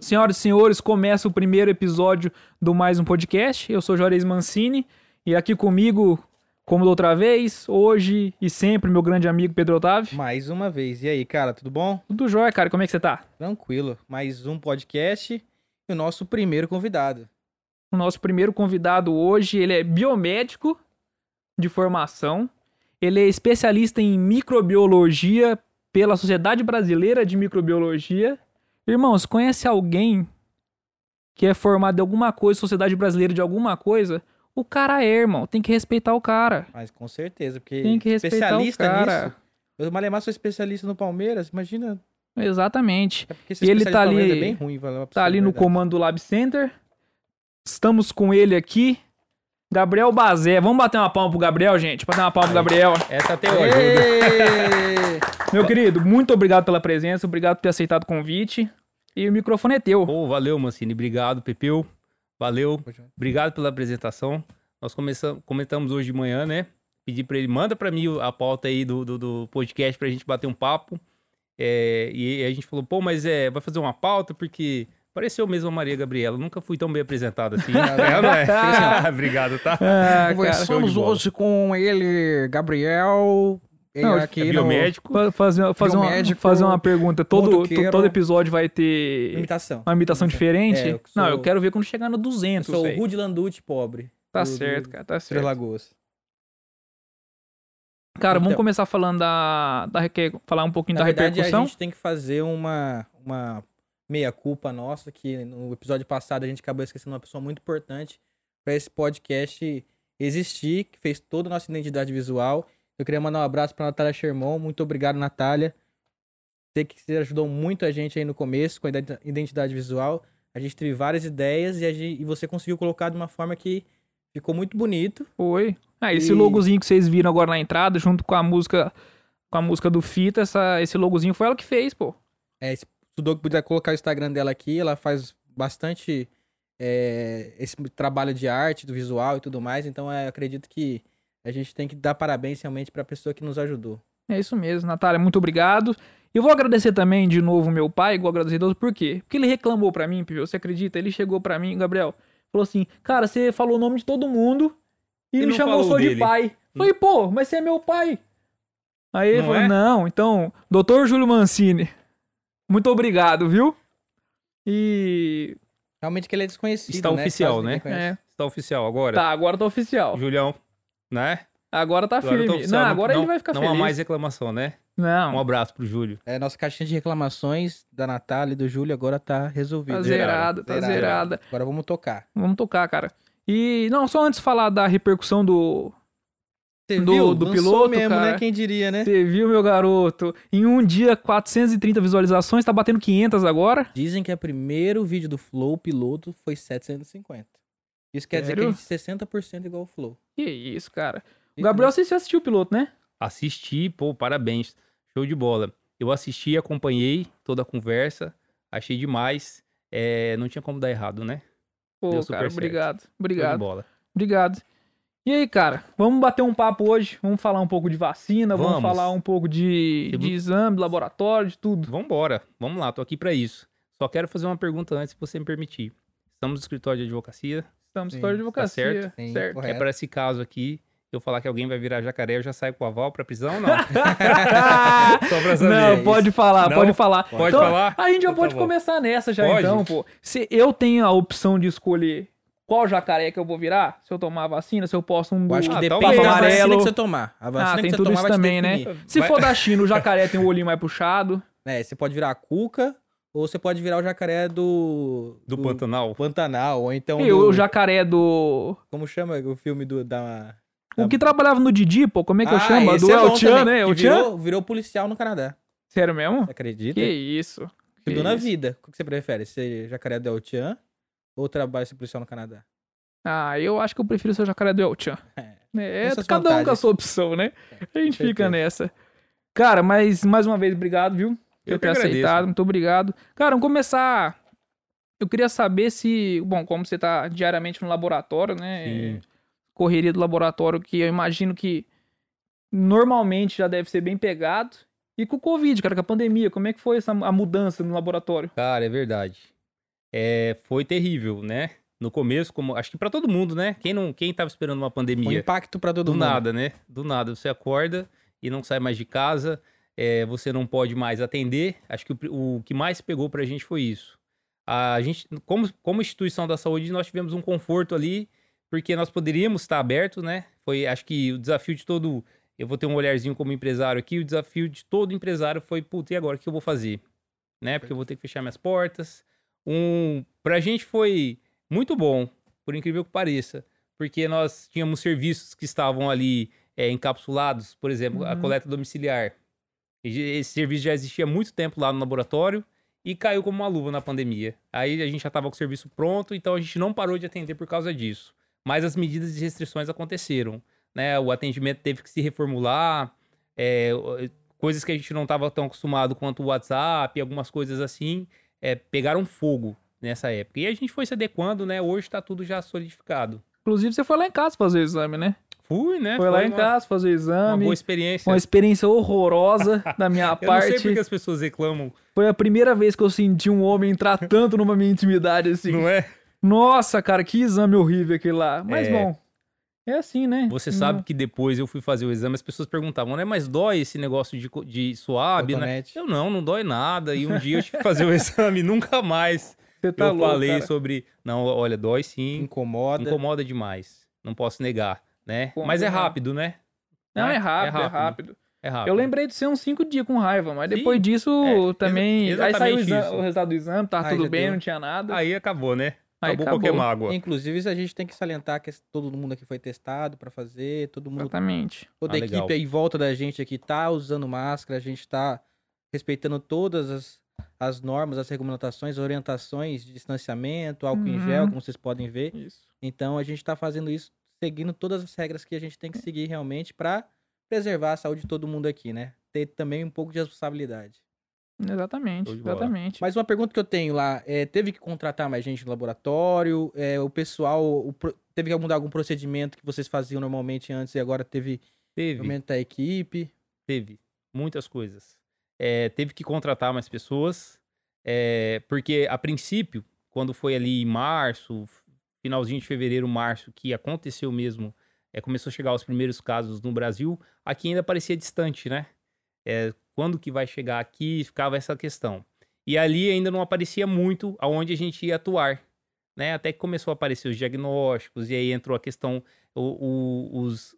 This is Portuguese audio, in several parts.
Senhoras e senhores, começa o primeiro episódio do Mais Um Podcast. Eu sou Joris Mancini e aqui comigo, como da outra vez, hoje e sempre, meu grande amigo Pedro Otávio. Mais uma vez. E aí, cara, tudo bom? Tudo jóia, cara. Como é que você tá? Tranquilo. Mais um podcast e o nosso primeiro convidado. O nosso primeiro convidado hoje, ele é biomédico de formação. Ele é especialista em microbiologia pela Sociedade Brasileira de Microbiologia. Irmãos, conhece alguém que é formado em alguma coisa, Sociedade Brasileira de alguma coisa? O cara é, irmão. Tem que respeitar o cara. Mas com certeza, porque tem que especialista respeitar o cara. Nisso. Eu, Malemar, sou especialista no Palmeiras, imagina. Exatamente. É porque e ele tá ali, é bem ruim, tá ali no comando do Lab Center. Estamos com ele aqui. Gabriel Bazé. Vamos bater uma palma pro Gabriel, gente? Bater uma palma pro Gabriel. Essa até hoje. Meu querido, muito obrigado pela presença. Obrigado por ter aceitado o convite. E o microfone é teu. Pô, valeu, Mancini. Obrigado, Pepeu. Valeu. Obrigado pela apresentação. Nós comentamos hoje de manhã, né? Pedi pra ele, manda pra mim a pauta aí do podcast pra gente bater um papo. E a gente falou, pô, mas vai fazer uma pauta porque... Pareceu mesmo a Maria Gabriela, nunca fui tão bem apresentada assim. Obrigado, tá? Conversamos hoje com ele, Gabriel... biomédico. Fazer uma pergunta. Todo episódio vai ter uma imitação diferente? Eu quero ver quando chegar no 200. Eu sou o Rudy Landucci pobre. Tá certo, cara. Três Lagoas. Cara, então, vamos começar falando falar um pouquinho da repercussão. A gente tem que fazer uma meia-culpa nossa, que no episódio passado a gente acabou esquecendo uma pessoa muito importante pra esse podcast existir, que fez toda a nossa identidade visual. Eu queria mandar um abraço para Natália Chermon. Muito obrigado, Natália. Sei que você ajudou muito a gente aí no começo com a identidade visual. A gente teve várias ideias e você conseguiu colocar de uma forma que ficou muito bonito. Foi. Esse logozinho que vocês viram agora na entrada, junto com a música do Fita, esse logozinho foi ela que fez, pô. Estudou que podia colocar o Instagram dela aqui. Ela faz bastante esse trabalho de arte, do visual e tudo mais. Então, eu acredito que a gente tem que dar parabéns realmente para a pessoa que nos ajudou. É isso mesmo, Natália, muito obrigado. Eu vou agradecer também de novo meu pai, vou agradecer a Deus, por quê? Porque ele reclamou para mim, você acredita? Ele chegou para mim, Gabriel, falou assim, cara, você falou o nome de todo mundo e me chamou só de pai. Falei, pô, mas você é meu pai. Aí ele falou, então, doutor Júlio Mancini, muito obrigado, viu? E... Realmente que ele é desconhecido, né? Está oficial, né? Está oficial agora. Agora tá oficial. Julião. Né? Agora tá firme. Agora ele vai ficar feliz. Não há mais reclamação, né? Não. Um abraço pro Júlio. Nossa caixinha de reclamações da Natália e do Júlio agora tá resolvida. Tá zerada. Agora vamos tocar. Cara. E, só antes de falar da repercussão do piloto, mesmo, cara. Né? Quem diria, né? Você viu, meu garoto? Em um dia, 430 visualizações, tá batendo 500 agora. Dizem que o primeiro vídeo do Flow piloto foi 750. Isso quer dizer que a gente é 60% igual ao Flow. Que isso, cara. O Gabriel, você assistiu o piloto, né? Assisti, pô, parabéns. Show de bola. Eu assisti, acompanhei toda a conversa. Achei demais. Não tinha como dar errado, né? Pô, deu super cara, certo. Obrigado. Show de bola. Obrigado. E aí, cara, vamos bater um papo hoje. Vamos falar um pouco de vacina, vamos falar um pouco de exame, laboratório, de tudo. Vambora. Vamos lá, tô aqui pra isso. Só quero fazer uma pergunta antes, se você me permitir. Estamos no escritório de advocacia. Tá certo? Sim, certo. É para esse caso aqui, eu falar que alguém vai virar jacaré, eu já saio com o aval pra prisão ou não? Só pra saber. Não, pode falar. Pode então, falar? A gente já pode começar nessa já então, pô. Se eu tenho a opção de escolher qual jacaré que eu vou virar, se eu tomar a vacina, se eu posso um... Eu acho que depende da vacina que você tomar. A vacina tem que você tudo tomar isso também, né? Se for da China, o jacaré tem o olhinho mais puxado. Você pode virar a cuca... Ou você pode virar o jacaré do Pantanal. Pantanal, ou então... o jacaré do... Como chama o filme O que trabalhava no Didi, pô, como é que eu chamo? Do Eltian, né? Virou policial no Canadá. Sério mesmo? Você acredita? Que isso. Mudou na vida. O que você prefere? Ser jacaré do Eltian ou trabalhar ser policial no Canadá? Eu acho que eu prefiro ser jacaré do Eltian. Cada um com a sua opção, né? A gente fica nessa. Cara, mas mais uma vez, obrigado, viu? Eu ter aceitado, muito obrigado. Cara, vamos começar Eu queria saber se, bom, como você está diariamente no laboratório, né? Sim. Correria do laboratório, que eu imagino que normalmente já deve ser bem pegado. E com o Covid, cara, com a pandemia, como é que foi a mudança no laboratório? Cara, é verdade. Foi terrível, né? No começo, como acho que pra todo mundo, né? Quem tava esperando uma pandemia? Um impacto pra todo mundo. Do nada, né? Do nada. Você acorda e não sai mais de casa, você não pode mais atender. Acho que o que mais pegou pra gente foi isso. A gente, como instituição da saúde, nós tivemos um conforto ali, porque nós poderíamos estar abertos, né? Foi, acho que o desafio de todo... Eu vou ter um olharzinho como empresário aqui. O desafio de todo empresário foi, puta, e agora? O que eu vou fazer? Né? Porque eu vou ter que fechar minhas portas. Pra gente foi muito bom, por incrível que pareça. Porque nós tínhamos serviços que estavam ali encapsulados. Por exemplo, a coleta domiciliar. Esse serviço já existia há muito tempo lá no laboratório. E caiu como uma luva na pandemia. Aí a gente já estava com o serviço pronto. Então a gente não parou de atender por causa disso. Mas as medidas de restrições aconteceram. Né, o atendimento teve que se reformular, coisas que a gente não estava tão acostumado quanto o WhatsApp, algumas coisas assim, pegaram fogo nessa época. E a gente foi se adequando, né? Hoje está tudo já solidificado. Inclusive, você foi lá em casa fazer o exame, né? Fui, né? Foi lá em casa fazer o exame. Uma boa experiência. Uma experiência horrorosa da minha parte. Eu não sei porque as pessoas reclamam. Foi a primeira vez que eu senti um homem entrar tanto numa minha intimidade assim. Não é? Nossa, cara, que exame horrível aquele lá. Mas bom... É assim, né? Você sabe que depois eu fui fazer o exame, as pessoas perguntavam, né? Mas dói esse negócio de suave, né? Eu não dói nada. E um dia eu tive que fazer o exame, nunca mais. Você tá louco, falei, cara. Sobre... Não, olha, dói sim. Incomoda demais. Não posso negar, né? Mas é rápido, né? Não, é rápido. Eu lembrei de ser uns 5 dias com raiva, mas depois disso também... Aí saiu o resultado do exame, tá tudo bem, não tinha nada. Aí acabou, né? Acabou qualquer mágoa. Inclusive, isso a gente tem que salientar, que todo mundo aqui foi testado pra fazer, todo mundo... Exatamente. Toda a equipe legal. Aí em volta da gente aqui tá usando máscara, a gente tá respeitando todas as normas, as regulamentações, orientações de distanciamento, álcool em gel, como vocês podem ver. Isso. Então, a gente tá fazendo isso, seguindo todas as regras que a gente tem que seguir realmente pra preservar a saúde de todo mundo aqui, né? Ter também um pouco de responsabilidade. Exatamente. Mas uma pergunta que eu tenho lá, teve que contratar mais gente no laboratório? O pessoal teve que mudar algum procedimento que vocês faziam normalmente antes e agora teve aumentar a equipe? Teve, muitas coisas. Teve que contratar mais pessoas, porque a princípio, quando foi ali em março, finalzinho de fevereiro, março, que aconteceu mesmo, começou a chegar os primeiros casos no Brasil, aqui ainda parecia distante, né? Quando que vai chegar aqui, ficava essa questão. E ali ainda não aparecia muito aonde a gente ia atuar, né? Até que começou a aparecer os diagnósticos, e aí entrou a questão,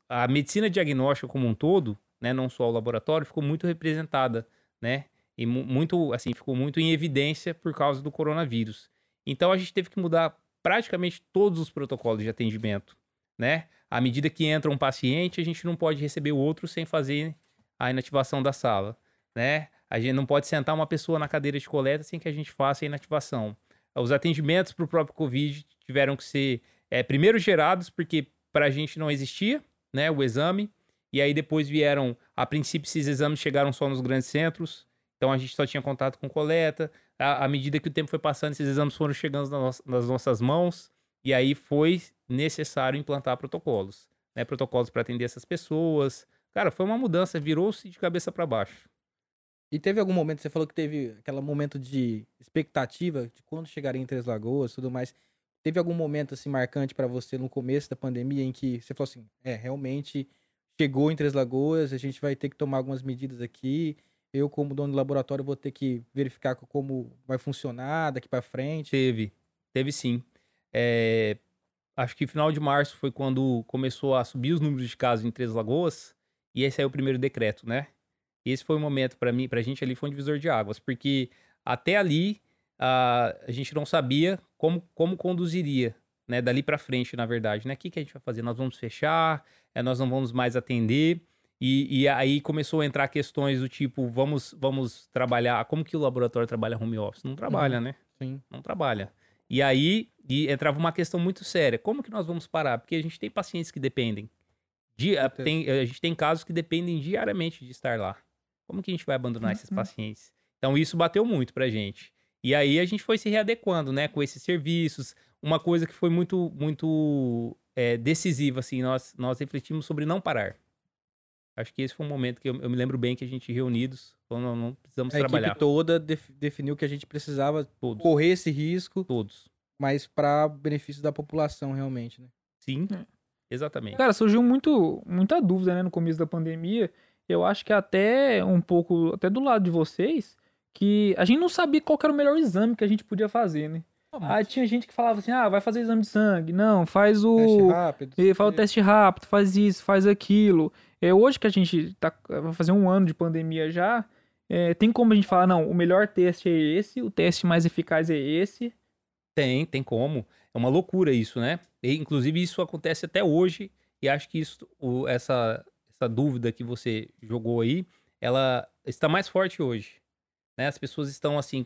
a medicina diagnóstica como um todo, né? Não só o laboratório, ficou muito representada, né? E muito, assim, ficou muito em evidência por causa do coronavírus. Então a gente teve que mudar praticamente todos os protocolos de atendimento, né? À medida que entra um paciente, a gente não pode receber o outro sem fazer a inativação da sala, né? A gente não pode sentar uma pessoa na cadeira de coleta sem que a gente faça a inativação. Os atendimentos para o próprio Covid tiveram que ser, primeiro gerados, porque para a gente não existia, né, o exame, e aí depois vieram, a princípio esses exames chegaram só nos grandes centros, então a gente só tinha contato com coleta, à medida que o tempo foi passando, esses exames foram chegando nas nossas mãos, e aí foi necessário implantar protocolos, né? Protocolos para atender essas pessoas. Cara, foi uma mudança, virou-se de cabeça para baixo. E teve algum momento, você falou que teve aquele momento de expectativa de quando chegaria em Três Lagoas e tudo mais. Teve algum momento assim marcante para você no começo da pandemia em que você falou assim, realmente chegou em Três Lagoas, a gente vai ter que tomar algumas medidas aqui, eu como dono do laboratório vou ter que verificar como vai funcionar daqui para frente? Teve sim. Acho que final de março foi quando começou a subir os números de casos em Três Lagoas. E esse aí é o primeiro decreto, né? Esse foi o momento, para mim, pra gente ali foi um divisor de águas, porque até ali a gente não sabia como conduziria, né? Dali para frente, na verdade, né? O que a gente vai fazer? Nós vamos fechar, nós não vamos mais atender, e aí começou a entrar questões do tipo, vamos trabalhar, como que o laboratório trabalha home office? Não trabalha, né? Sim. Não trabalha. E aí entrava uma questão muito séria, como que nós vamos parar? Porque a gente tem pacientes que dependem. A gente tem casos que dependem diariamente de estar lá. Como que a gente vai abandonar esses pacientes? Então, isso bateu muito pra gente. E aí a gente foi se readequando, né, com esses serviços. Uma coisa que foi muito, muito decisiva, assim, nós refletimos sobre não parar. Acho que esse foi um momento que eu me lembro bem que a gente reunidos, falando, não precisamos trabalhar. A equipe toda definiu que a gente precisava correr esse risco. Todos. Mas para benefício da população, realmente, né? Sim, exatamente. Cara, surgiu muita dúvida, né, no começo da pandemia. Eu acho que até um pouco, até do lado de vocês, que a gente não sabia qual era o melhor exame que a gente podia fazer, né? Aí tinha gente que falava assim, vai fazer exame de sangue. Não, faz o... Teste rápido. Faz o teste rápido, faz isso, faz aquilo. Hoje que a gente vai fazer um ano de pandemia já, tem como a gente falar, não, o melhor teste é esse, o teste mais eficaz é esse? Tem como. É uma loucura isso, né? E, inclusive, isso acontece até hoje. E acho que isso, essa dúvida que você jogou aí, ela está mais forte hoje, né? As pessoas estão assim,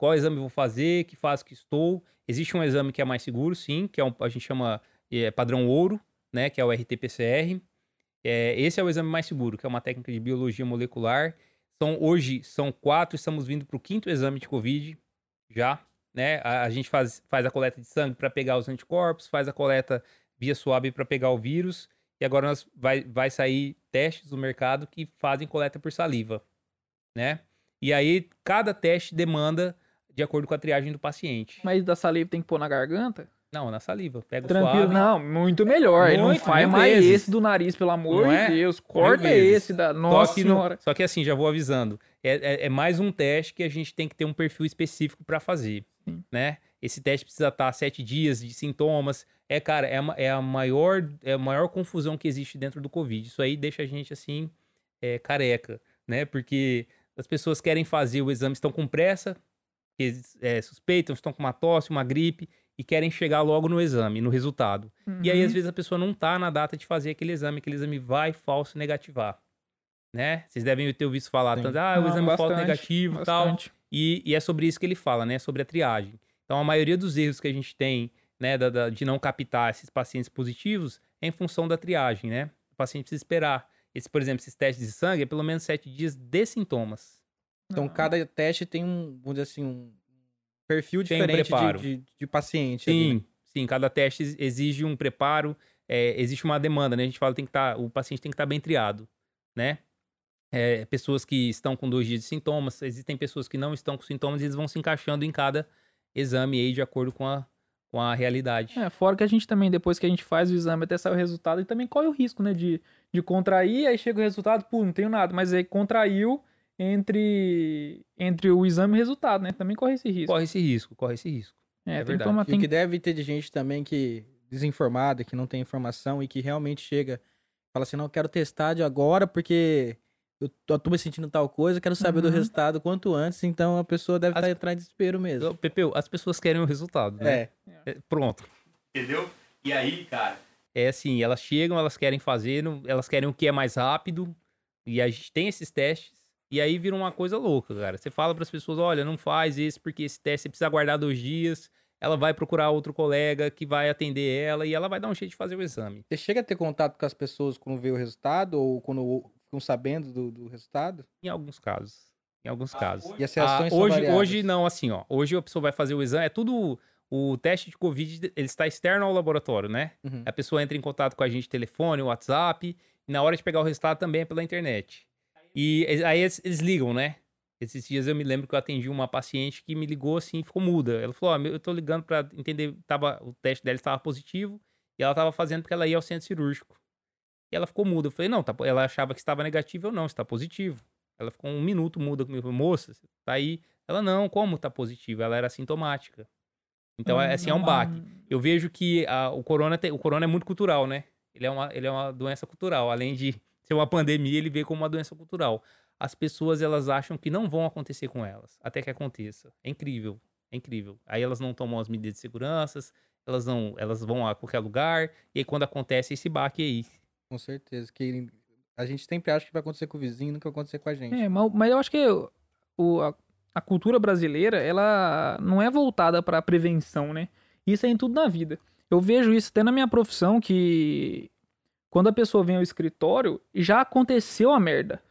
qual exame vou fazer, que fase que estou. Existe um exame que é mais seguro, sim, que a gente chama padrão ouro, né, que é o RT-PCR. Esse é o exame mais seguro, que é uma técnica de biologia molecular. Hoje são 4, estamos vindo para o 5º exame de Covid já, né? A gente faz a coleta de sangue para pegar os anticorpos, faz a coleta via suave para pegar o vírus, e agora vai sair testes do mercado que fazem coleta por saliva, né? E aí, cada teste demanda de acordo com a triagem do paciente. Mas da saliva tem que pôr na garganta? Não, na saliva. Pega o suave. Tranquilo, não. Muito melhor. Ele não faz mais esse do nariz, pelo amor de Deus. Corta esse da... Nossa Senhora. Só que assim, já vou avisando. É mais um teste que a gente tem que ter um perfil específico para fazer, né? Esse teste precisa estar 7 dias de sintomas. É a maior confusão que existe dentro do Covid. Isso aí deixa a gente, assim, careca, né? Porque... As pessoas querem fazer o exame, estão com pressa, suspeitam, estão com uma tosse, uma gripe, e querem chegar logo no exame, no resultado. Uhum. E aí, às vezes, a pessoa não está na data de fazer aquele exame vai falso negativar, né? Vocês devem ter ouvido falar tanto, o exame falso negativo e tal. E é sobre isso que ele fala, né? Sobre a triagem. Então, a maioria dos erros que a gente tem, né, de não captar esses pacientes positivos é em função da triagem, né? O paciente precisa esperar. Por exemplo, esses testes de sangue é pelo menos 7 dias de sintomas. Então, cada teste tem vamos dizer assim, um perfil diferente de paciente. Sim, ali, né? Sim, cada teste exige um preparo, existe uma demanda, né? A gente fala que o paciente tem que estar bem triado, né? Pessoas que estão com 2 dias de sintomas, existem pessoas que não estão com sintomas e eles vão se encaixando em cada exame aí de acordo com a realidade. Fora que a gente também, depois que a gente faz o exame até sair o resultado, e também corre o risco, né, de contrair, aí chega o resultado, não tenho nada, mas aí contraiu entre o exame e o resultado, né? Também corre esse risco. Corre esse risco. É verdade. O que deve ter de gente também que desinformada, que não tem informação e que realmente chega, fala assim, não, eu quero testar de agora porque eu tô me sentindo tal coisa, quero saber do resultado quanto antes, então a pessoa deve entrar em desespero mesmo. Pepeu, as pessoas querem o resultado, né? Pronto. Entendeu? E aí, cara... assim, elas chegam, elas querem fazer, elas querem o que é mais rápido, e a gente tem esses testes, e aí vira uma coisa louca, cara. Você fala para as pessoas, olha, não faz esse, porque esse teste você precisa aguardar 2 dias, ela vai procurar outro colega que vai atender ela, e ela vai dar um jeito de fazer o exame. Você chega a ter contato com as pessoas quando vê o resultado, ou quando ficam sabendo do resultado? Em alguns casos, E as reações são variadas? Hoje não, assim, hoje a pessoa vai fazer o exame, é tudo... O teste de Covid, ele está externo ao laboratório, né? Uhum. A pessoa entra em contato com a gente, telefone, WhatsApp, e na hora de pegar o resultado também é pela internet. E aí eles ligam, né? Esses dias eu me lembro que eu atendi uma paciente que me ligou assim, ficou muda. Ela falou, eu tô ligando para entender, o teste dela estava positivo, e ela estava fazendo porque ela ia ao centro cirúrgico. E ela ficou muda. Eu falei, não, ela achava que estava negativo, eu não, está positivo. Ela ficou 1 minuto muda comigo, moça, tá aí? Ela, não, como está positivo? Ela era assintomática. Então, assim, é um baque. Eu vejo que o corona é muito cultural, né? Ele é uma doença cultural. Além de ser uma pandemia, ele veio como uma doença cultural. As pessoas, elas acham que não vão acontecer com elas, até que aconteça. É incrível. Aí elas não tomam as medidas de segurança, elas vão a qualquer lugar, e aí quando acontece esse baque aí. Com certeza, que a gente sempre acha que vai acontecer com o vizinho, nunca vai acontecer com a gente. Mas eu acho que a cultura brasileira, ela não é voltada para a prevenção, né? Isso é em tudo na vida. Eu vejo isso até na minha profissão, que quando a pessoa vem ao escritório, já aconteceu a merda.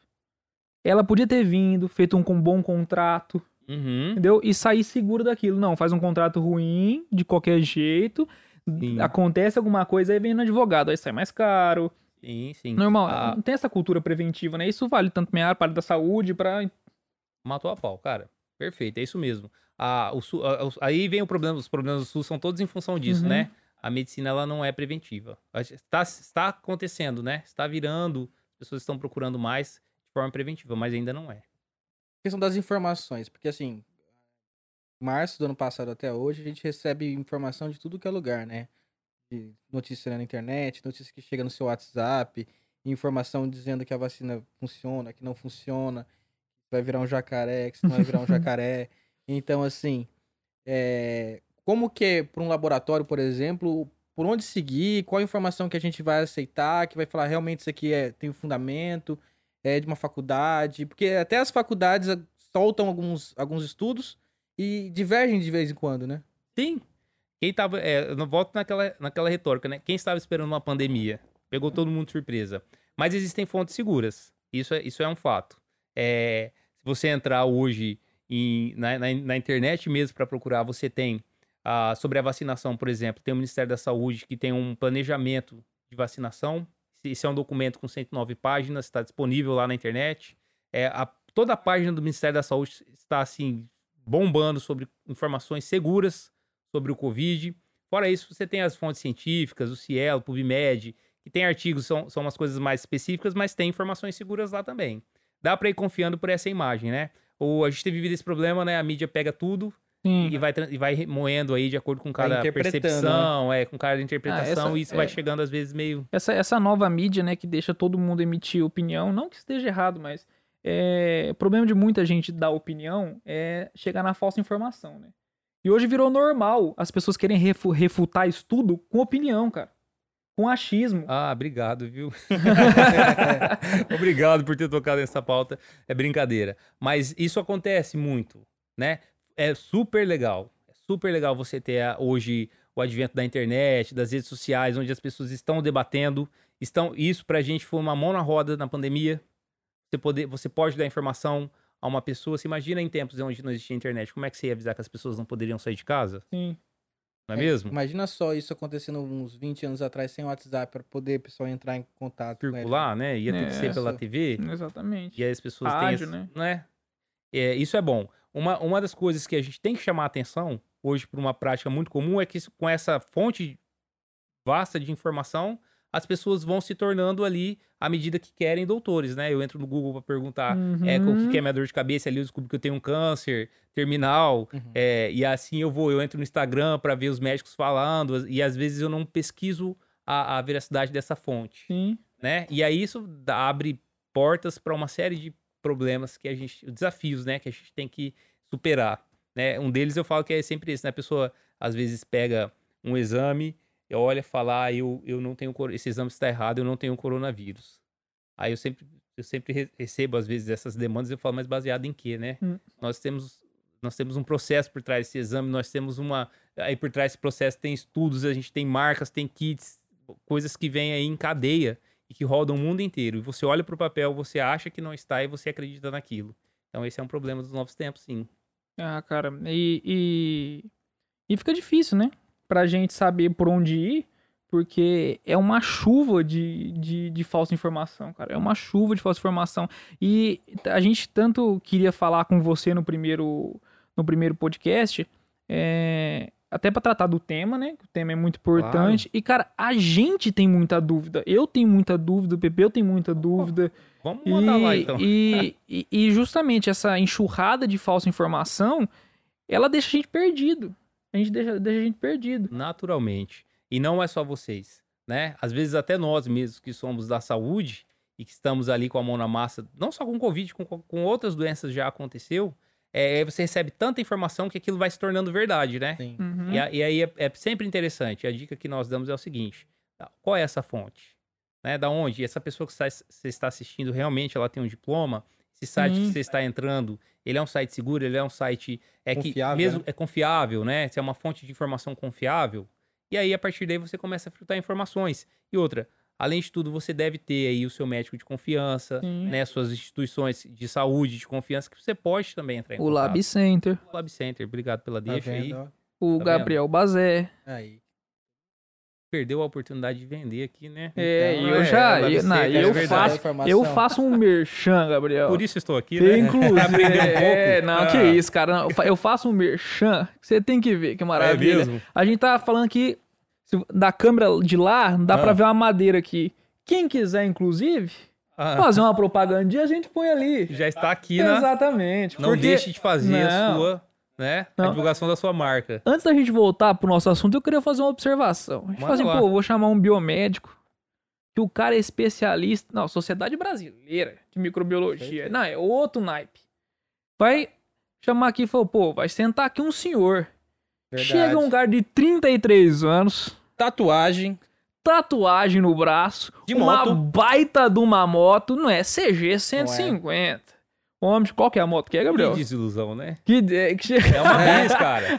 Ela podia ter vindo, feito um bom contrato, entendeu? E sair seguro daquilo. Não, faz um contrato ruim, de qualquer jeito, sim. Acontece alguma coisa, aí vem no advogado, aí sai mais caro. Sim, sim. Normal, não tem essa cultura preventiva, né? Isso vale tanto minha área, para da saúde, para... Matou a pau, cara. Perfeito, é isso mesmo. Aí vem o problema, os problemas do SUS são todos em função disso, né? A medicina, ela não é preventiva. Está acontecendo, né? Está virando, as pessoas estão procurando mais de forma preventiva, mas ainda não é. Questão das informações, porque assim, março do ano passado até hoje, a gente recebe informação de tudo que é lugar, né? De notícia na internet, notícia que chega no seu WhatsApp, informação dizendo que a vacina funciona, que não funciona, que vai virar um jacaré, que se não vai virar um jacaré. Então, assim, como que é para um laboratório, por exemplo, por onde seguir, qual a informação que a gente vai aceitar, que vai falar realmente isso aqui tem um fundamento, é de uma faculdade, porque até as faculdades soltam alguns estudos e divergem de vez em quando, né? Sim. Quem tava, eu volto naquela retórica, né? Quem estava esperando uma pandemia, pegou todo mundo de surpresa. Mas existem fontes seguras, isso é um fato. Se você entrar hoje na internet mesmo para procurar, você tem sobre a vacinação, por exemplo, tem o Ministério da Saúde que tem um planejamento de vacinação. Esse é um documento com 109 páginas, está disponível lá na internet. Toda a página do Ministério da Saúde está assim bombando sobre informações seguras sobre o Covid. Fora isso, você tem as fontes científicas, o SciELO, PubMed, que tem artigos, são umas coisas mais específicas, mas tem informações seguras lá também. Dá para ir confiando por essa imagem, né? Ou a gente tem vivido esse problema, né? A mídia pega tudo e vai moendo aí de acordo com cada percepção, né? Com cada interpretação, e isso vai chegando às vezes meio... Essa nova mídia, né, que deixa todo mundo emitir opinião, não que esteja errado, mas o problema de muita gente dar opinião é chegar na falsa informação, né? E hoje virou normal as pessoas querem refutar estudo com opinião, cara. Com achismo. Obrigado, viu? Obrigado por ter tocado nessa pauta. É brincadeira. Mas isso acontece muito, né? É super legal. É super legal você ter hoje o advento da internet, das redes sociais, onde as pessoas estão debatendo. Isso pra gente foi uma mão na roda na pandemia. Você pode dar informação a uma pessoa. Você imagina em tempos onde não existia internet, como é que você ia avisar que as pessoas não poderiam sair de casa? Sim. Não é mesmo? Imagina só isso acontecendo uns 20 anos atrás sem WhatsApp, para poder o pessoal entrar em contato. Circular, né? Ia ter que ser pela TV. Exatamente. E aí as pessoas rádio, têm... né? Isso é bom. Uma das coisas que a gente tem que chamar a atenção hoje por uma prática muito comum é que com essa fonte vasta de informação, as pessoas vão se tornando ali, à medida que querem, doutores, né? Eu entro no Google para perguntar o que é minha dor de cabeça, ali eu descubro que eu tenho um câncer terminal, e assim eu entro no Instagram para ver os médicos falando, e às vezes eu não pesquiso a veracidade dessa fonte, sim, né? E aí isso abre portas para uma série de problemas desafios, né, que a gente tem que superar, né? Um deles eu falo que é sempre esse, né? A pessoa às vezes pega um exame, olha, falar, eu não tenho, esse exame está errado, eu não tenho coronavírus. Aí eu sempre recebo, às vezes, essas demandas, eu falo, mas baseado em quê, né? Nós temos um processo por trás desse exame, nós temos aí por trás desse processo tem estudos, a gente tem marcas, tem kits, coisas que vêm aí em cadeia e que rodam o mundo inteiro. E você olha para o papel, você acha que não está e você acredita naquilo. Então, esse é um problema dos novos tempos, sim. Cara, e fica difícil, né? Pra gente saber por onde ir, porque é uma chuva de falsa informação, cara. É uma chuva de falsa informação. E a gente tanto queria falar com você no primeiro podcast, até pra tratar do tema, né? O tema é muito importante. Claro. E, cara, a gente tem muita dúvida. Eu tenho muita dúvida, o Pepe tem muita dúvida. Vamos mandar lá, então. E justamente essa enxurrada de falsa informação, ela deixa a gente perdido. A gente deixa a gente perdido. Naturalmente. E não é só vocês, né? Às vezes até nós mesmos que somos da saúde e que estamos ali com a mão na massa, não só com Covid, com outras doenças já aconteceu, você recebe tanta informação que aquilo vai se tornando verdade, né? Sim. E aí é sempre interessante. A dica que nós damos é o seguinte, qual é essa fonte? Né? Da onde? Essa pessoa que você está assistindo realmente, ela tem um diploma? Esse site que você está entrando, ele é um site seguro, ele é um site confiável, que mesmo, né? É confiável, né? Se é uma fonte de informação confiável. E aí, a partir daí, você começa a filtrar informações. E outra, Além de tudo, você deve ter aí o seu médico de confiança, né, suas instituições de saúde de confiança, que você pode também entrar em contato. O Lab Center. O Lab Center, obrigado pela deixa aí. O Gabriel Bazé. Aí. Perdeu a oportunidade de vender aqui, né? Eu faço um merchan, Gabriel. Por isso estou aqui, né? Inclusive. Que isso, cara. Eu faço um merchan. Você tem que ver, que maravilha. É mesmo? A gente tá falando aqui da câmera de lá, dá pra ver uma madeira aqui. Quem quiser, inclusive, fazer uma propagandinha, a gente põe ali. Já está aqui, né? Exatamente. Não deixe de fazer a sua... né? A divulgação da sua marca. Antes da gente voltar pro nosso assunto, eu queria fazer uma observação. A gente fala assim, pô, vou chamar um biomédico, que o cara é especialista... Não, Sociedade Brasileira de Microbiologia. Não, é outro naipe. Vai chamar aqui e falou, pô, vai sentar aqui um senhor. Verdade. Chega um cara de 33 anos... Tatuagem no braço. De moto. Uma baita de uma moto, não é? CG 150. Homem, qual que é a moto que é, Gabriel? Que desilusão, né? É uma vez, cara.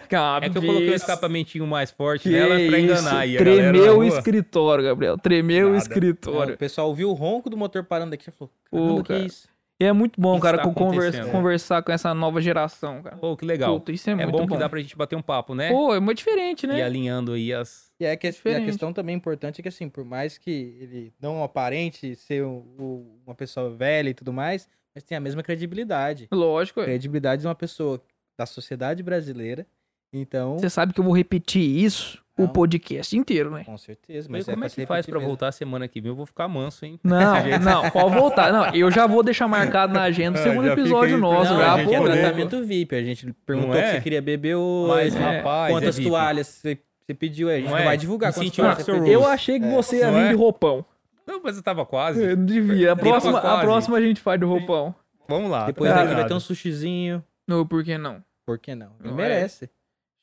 É que eu coloquei o escapamentinho mais forte nela pra enganar aí. Tremeu o escritório, Gabriel. Tremeu o escritório. O pessoal ouviu o ronco do motor parando aqui e falou, caramba, que é isso? E é muito bom, cara, conversar com essa nova geração, cara. Pô, que legal. Puta, isso é muito bom. É bom que dá pra gente bater um papo, né? Pô, é muito diferente, né? E alinhando aí as... E a questão também importante é que, assim, por mais que ele não aparente ser uma pessoa velha e tudo mais... Mas tem a mesma credibilidade. Lógico. Credibilidade de uma pessoa da sociedade brasileira. Então... Você sabe que eu vou repetir isso o podcast inteiro, né? Com certeza. Mas como é que faz pra voltar semana que vem? Eu vou ficar manso, hein? Não, pode voltar. Não, eu já vou deixar marcado na agenda o segundo episódio nosso. A gente é tratamento VIP. A gente perguntou se você queria beber ou... Mas, rapaz, quantas toalhas você pediu aí? A gente não vai divulgar quantas toalhas você pediu. Eu achei que você ia vir de roupão. Não, mas eu tava quase. Eu devia. A próxima a gente faz do roupão. Vamos lá. Depois aqui vai ter um sushizinho. Não, por que não? Por que não? Não merece.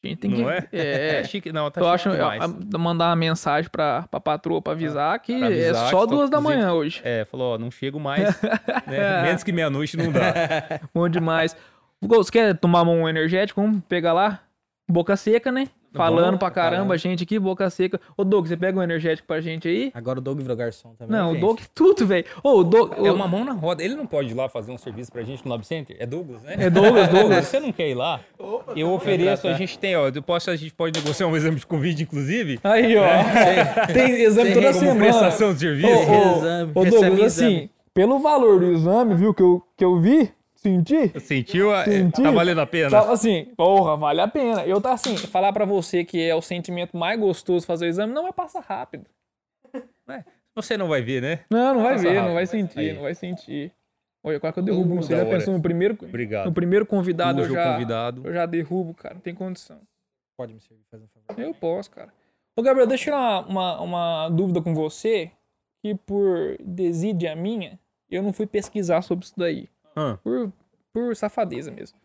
A gente tem que... É chique. Não, tá chique demais. Mandar uma mensagem pra patroa pra avisar que é só 2 da manhã hoje. É, falou, ó, não chego mais. Né? Menos que meia-noite não dá. Bom demais. Você quer tomar um energético? Vamos pegar lá? Boca seca, né? Falando pra caramba, gente aqui, boca seca. Ô, Doug, você pega um energético pra gente aí? Agora o Doug virou garçom também. Não, gente. O Doug tudo, velho. Ô, o Doug... É uma mão na roda. Ele não pode ir lá fazer um serviço pra gente no Lab Center? É Douglas, né? É Douglas. Você não quer ir lá? Opa, eu ofereço, a gente tem, ó. A gente pode negociar um exame de Covid, inclusive. Aí, ó. Tem exame toda semana. Prestação de serviço. Ô, Douglas, assim, pelo valor do exame, viu, que eu vi... Sentiu? Tá valendo a pena? Tava assim, porra, vale a pena. Eu tava assim, falar pra você que é o sentimento mais gostoso fazer o exame, não vai passar rápido. Você não vai ver, né? Não vai sentir. Olha, quase que eu derrubo. Você já pensou no primeiro convidado, eu já derrubo, cara, não tem condição. Pode me servir, faz um favor. Eu posso, cara. Ô, Gabriel, deixa eu tirar uma dúvida com você, que por desídia minha, eu não fui pesquisar sobre isso daí. Por safadeza mesmo.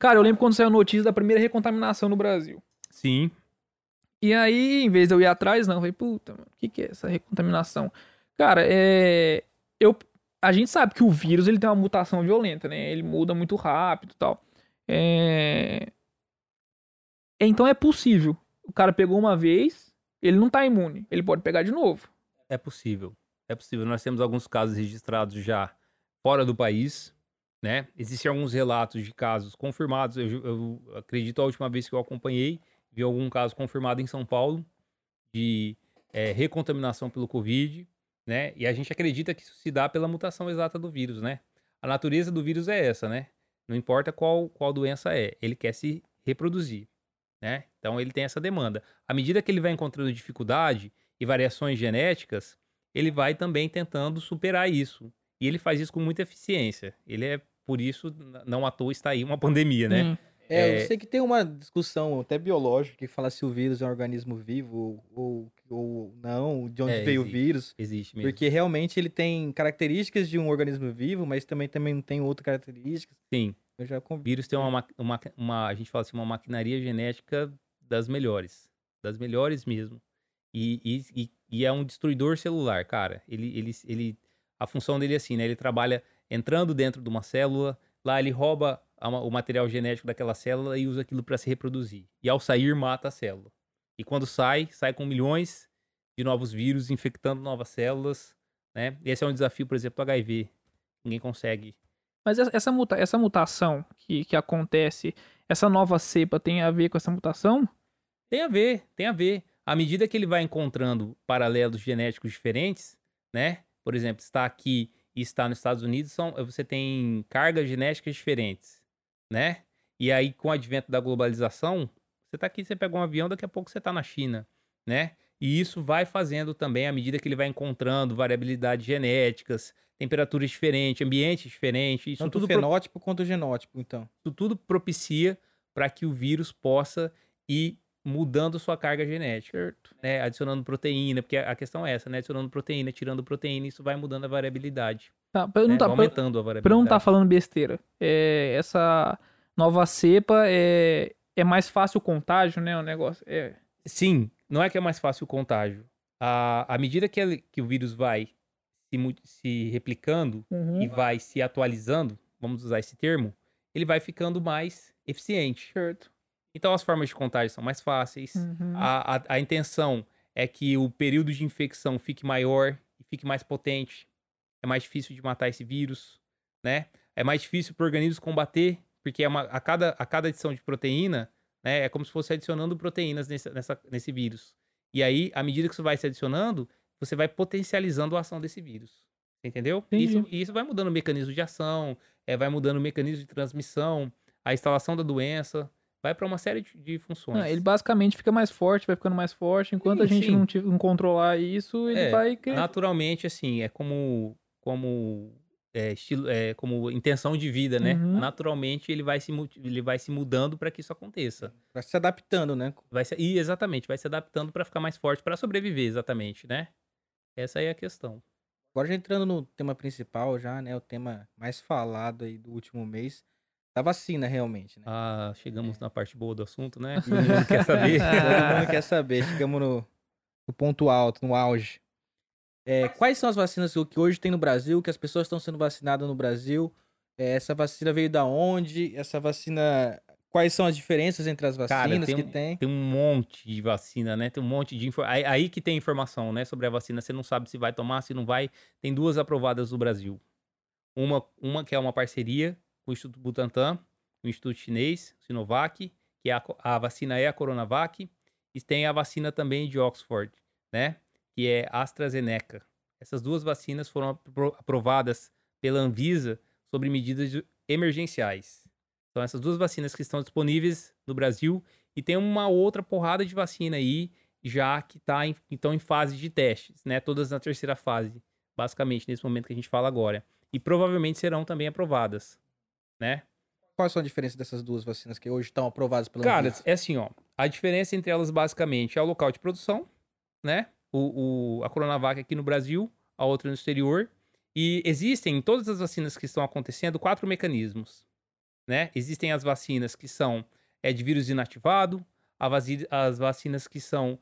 Cara, eu lembro quando saiu a notícia da primeira recontaminação no Brasil. Sim. E aí, em vez de eu ir atrás, eu falei, puta, mano, o que é essa recontaminação? Cara, a gente sabe que o vírus, ele tem uma mutação violenta, né? Ele muda muito rápido e tal. Então é possível. O cara pegou uma vez, ele não tá imune. Ele pode pegar de novo. É possível. Nós temos alguns casos registrados já fora do país, né? Existem alguns relatos de casos confirmados. Eu acredito, a última vez que eu acompanhei, vi algum caso confirmado em São Paulo de recontaminação pelo Covid, né? E a gente acredita que isso se dá pela mutação exata do vírus, né? A natureza do vírus é essa, né? Não importa qual doença é, ele quer se reproduzir, né? Então ele tem essa demanda. À medida que ele vai encontrando dificuldade e variações genéticas, ele vai também tentando superar isso. E ele faz isso com muita eficiência. Ele é, por isso, não à toa está aí uma pandemia, né? Eu sei que tem uma discussão até biológica que fala se o vírus é um organismo vivo ou não, de onde veio o vírus. Existe mesmo. Porque realmente ele tem características de um organismo vivo, mas também tem outras características. Sim. O vírus tem uma, a gente fala assim, uma maquinaria genética das melhores. Das melhores mesmo. E é um destruidor celular, cara. Ele, a função dele é assim, né? Ele trabalha entrando dentro de uma célula, lá ele rouba o material genético daquela célula e usa aquilo para se reproduzir. E ao sair, mata a célula. E quando sai com milhões de novos vírus, infectando novas células, né? E esse é um desafio, por exemplo, do HIV. Ninguém consegue. Mas essa mutação que acontece, essa nova cepa tem a ver com essa mutação? Tem a ver, tem a ver. À medida que ele vai encontrando paralelos genéticos diferentes, né? Por exemplo, está aqui e está nos Estados Unidos, você tem cargas genéticas diferentes, né? E aí, com o advento da globalização, você está aqui, você pega um avião, daqui a pouco você está na China, né? E isso vai fazendo também, à medida que ele vai encontrando variabilidades genéticas, temperaturas diferentes, ambientes diferentes. Tanto o fenótipo quanto o genótipo, então. Isso tudo propicia para que o vírus possa ir mudando sua carga genética, certo, né? Adicionando proteína, porque a questão é essa, né? Adicionando proteína, tirando proteína, isso vai mudando a variabilidade. Tá, né? Não tá, aumentando a variabilidade. Para não estar falando besteira, essa nova cepa é mais fácil o contágio, né? O negócio é... Sim, não é que é mais fácil o contágio. À medida que o vírus vai se replicando, uhum, e vai se atualizando, vamos usar esse termo, ele vai ficando mais eficiente, certo? Então, as formas de contágio são mais fáceis. Uhum. A intenção é que o período de infecção fique maior, fique mais potente. É mais difícil de matar esse vírus, né? É mais difícil para o organismo combater, porque a cada adição de proteína, né, é como se fosse adicionando proteínas nesse vírus. E aí, à medida que isso vai se adicionando, você vai potencializando a ação desse vírus. Entendeu? E isso vai mudando o mecanismo de ação, vai mudando o mecanismo de transmissão, a instalação da doença... Vai para uma série de funções. Ele basicamente fica mais forte, vai ficando mais forte. Enquanto a gente não controlar isso, ele vai... Naturalmente, assim, é como intenção de vida, né? Uhum. Naturalmente, ele vai se mudando para que isso aconteça. Vai se adaptando, né? Exatamente, vai se adaptando para ficar mais forte, para sobreviver, exatamente, né? Essa aí é a questão. Agora, já entrando no tema principal já, né? O tema mais falado aí do último mês. Da vacina, realmente, né? Ah, chegamos na parte boa do assunto, né? Todo mundo quer saber. Todo mundo quer saber. Chegamos no ponto alto, no auge. Quais são as vacinas que hoje tem no Brasil, que as pessoas estão sendo vacinadas no Brasil? Essa vacina veio da onde? Essa vacina... Quais são as diferenças entre as vacinas? Cara, tem? Tem um monte de vacina, né? Tem um monte de... Aí que tem informação, né? Sobre a vacina. Você não sabe se vai tomar, se não vai. Tem duas aprovadas no Brasil. Uma que é uma parceria... o Instituto Butantan, o Instituto Chinês, Sinovac, que a vacina é a Coronavac, e tem a vacina também de Oxford, né, que é a AstraZeneca. Essas duas vacinas foram aprovadas pela Anvisa sobre medidas emergenciais. Então, essas duas vacinas que estão disponíveis no Brasil, e tem uma outra porrada de vacina aí, já que está então, em fase de testes, né, todas na terceira fase, basicamente, nesse momento que a gente fala agora. E provavelmente serão também aprovadas. Né? Quais são a diferença dessas duas vacinas que hoje estão aprovadas pela Anvisa? Cara, é assim, ó. A diferença entre elas basicamente é o local de produção, né? A Coronavac aqui no Brasil, a outra no exterior. E existem, em todas as vacinas que estão acontecendo, 4 mecanismos, né? Existem as vacinas que são de vírus inativado, as vacinas que são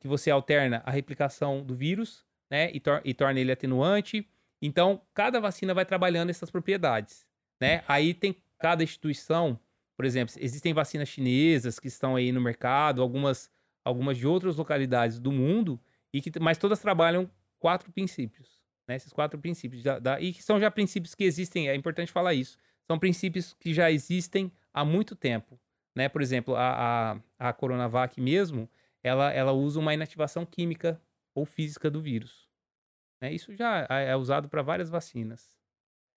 que você alterna a replicação do vírus, né? E torna ele atenuante. Então, cada vacina vai trabalhando essas propriedades. Né? Aí tem cada instituição, por exemplo, existem vacinas chinesas que estão aí no mercado, algumas de outras localidades do mundo, mas todas trabalham 4 princípios, né? Esses 4 princípios, e que são já princípios que existem, é importante falar isso, são princípios que já existem há muito tempo, né? Por exemplo, a Coronavac mesmo, ela usa uma inativação química ou física do vírus, né? Isso já é usado para várias vacinas.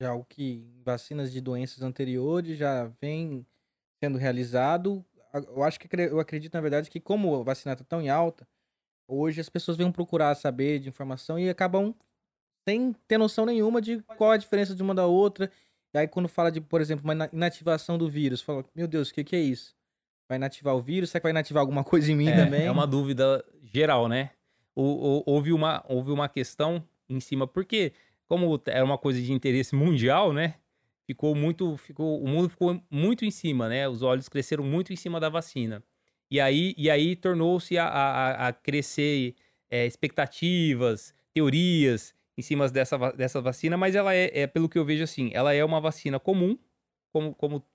Já o que vacinas de doenças anteriores já vem sendo realizado. Eu acredito, na verdade, que como a vacina está tão em alta, hoje as pessoas vêm procurar saber de informação e acabam sem ter noção nenhuma de qual a diferença de uma da outra. E aí quando fala de, por exemplo, uma inativação do vírus, fala, meu Deus, o que é isso? Vai inativar o vírus? Será que vai inativar alguma coisa em mim também? É uma dúvida geral, né? Houve uma questão em cima, por quê? Como era uma coisa de interesse mundial, né? O mundo ficou muito em cima, né? Os olhos cresceram muito em cima da vacina. E aí tornou-se a crescer expectativas, teorias em cima dessa vacina, mas ela pelo que eu vejo assim, ela é uma vacina comum, como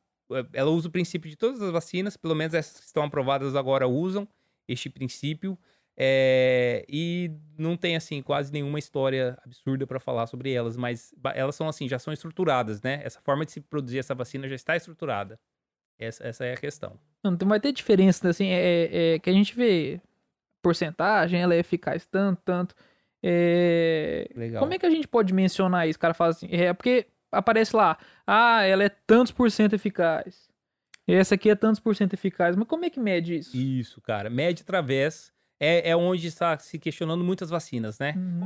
ela usa o princípio de todas as vacinas, pelo menos essas que estão aprovadas agora usam este princípio. E não tem, assim, quase nenhuma história absurda para falar sobre elas, mas elas são, assim, já são estruturadas, né? Essa forma de se produzir essa vacina já está estruturada. Essa é a questão. Não vai ter diferença, né? Assim, que a gente vê porcentagem, ela é eficaz tanto. Legal. Como é que a gente pode mencionar isso? O cara fala assim, porque aparece lá, ela é tantos por cento eficaz. Essa aqui é tantos por cento eficaz. Mas como é que mede isso? Isso, cara. Mede através... É onde está se questionando muitas vacinas, né? Uhum.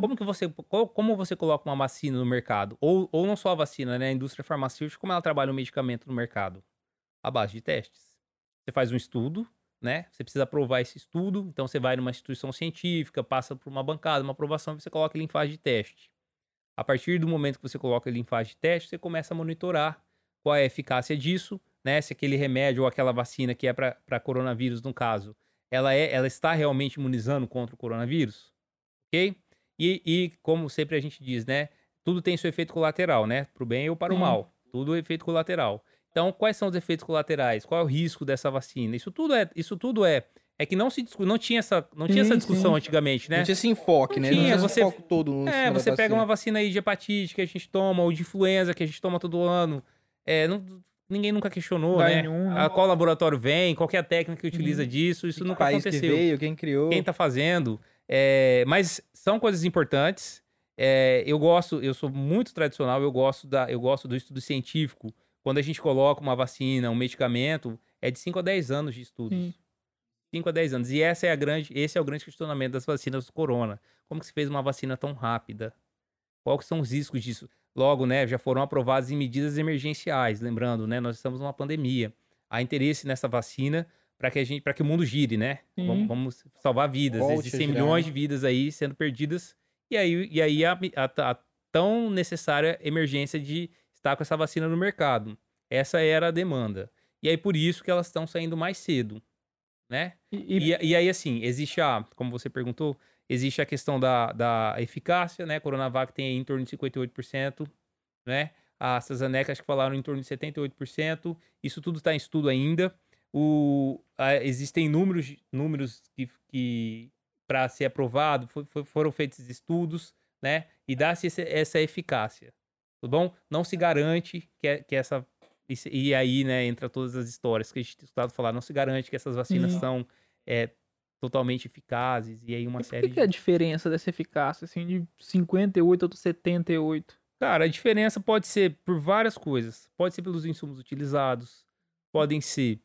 Como você coloca uma vacina no mercado? Ou não só a vacina, né? A indústria farmacêutica, como ela trabalha um medicamento no mercado? À base de testes. Você faz um estudo, né? Você precisa aprovar esse estudo. Então, você vai numa instituição científica, passa por uma bancada, uma aprovação, e você coloca ele em fase de teste. A partir do momento que você coloca ele em fase de teste, você começa a monitorar qual é a eficácia disso, né? Se aquele remédio ou aquela vacina que é para coronavírus, no caso... Ela está realmente imunizando contra o coronavírus, ok? E como sempre a gente diz, né? Tudo tem seu efeito colateral, né? Para o bem ou para o mal. Tudo é efeito colateral. Então, quais são os efeitos colaterais? Qual é o risco dessa vacina? Isso tudo é. É que não tinha essa discussão antigamente, né? Não tinha esse enfoque, né? Não tinha esse enfoque todo. Você pega uma vacina aí de hepatite que a gente toma, ou de influenza que a gente toma todo ano. Ninguém nunca questionou, né? Qual laboratório vem, qual que é a técnica que utiliza disso, isso nunca aconteceu. Quem veio, quem criou. Quem tá fazendo. Mas são coisas importantes. Eu sou muito tradicional, eu gosto do estudo científico. Quando a gente coloca uma vacina, um medicamento, é de 5 a 10 anos de estudos. 5 a 10 anos. E esse é o grande questionamento das vacinas do corona. Como que se fez uma vacina tão rápida? Quais são os riscos disso? Logo, né, já foram aprovadas em medidas emergenciais, lembrando, né, nós estamos numa pandemia. Há interesse nessa vacina para que o mundo gire, né? Vamos salvar vidas. Existem milhões de vidas aí sendo perdidas. E aí a tão necessária emergência de estar com essa vacina no mercado. Essa era a demanda. E aí, por isso que elas estão saindo mais cedo, né? E aí, assim, existe como você perguntou, existe a questão da eficácia, né? Coronavac tem aí em torno de 58%, né? A AstraZeneca, acho que falaram em torno de 78%. Isso tudo está em estudo ainda. Existem números que para ser aprovado, foram feitos estudos, né? E dá-se essa eficácia, tá bom? Não se garante que essa... E aí, né, entra todas as histórias que a gente tem estudado falar. Não se garante que essas vacinas são... totalmente eficazes, e aí uma série de... O que é a diferença dessa eficácia, assim, de 58 ou 78? Cara, a diferença pode ser por várias coisas. Pode ser pelos insumos utilizados, podem ser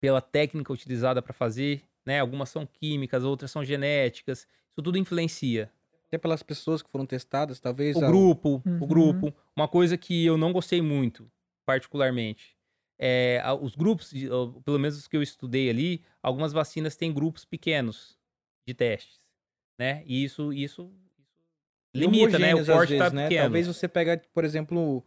pela técnica utilizada para fazer, né? Algumas são químicas, outras são genéticas. Isso tudo influencia. Até pelas pessoas que foram testadas, talvez... O grupo. Uma coisa que eu não gostei muito, particularmente... os grupos, pelo menos os que eu estudei ali, algumas vacinas têm grupos pequenos de testes, né? E isso limita, né? O corte está pequeno. Né? Talvez você pega, por exemplo,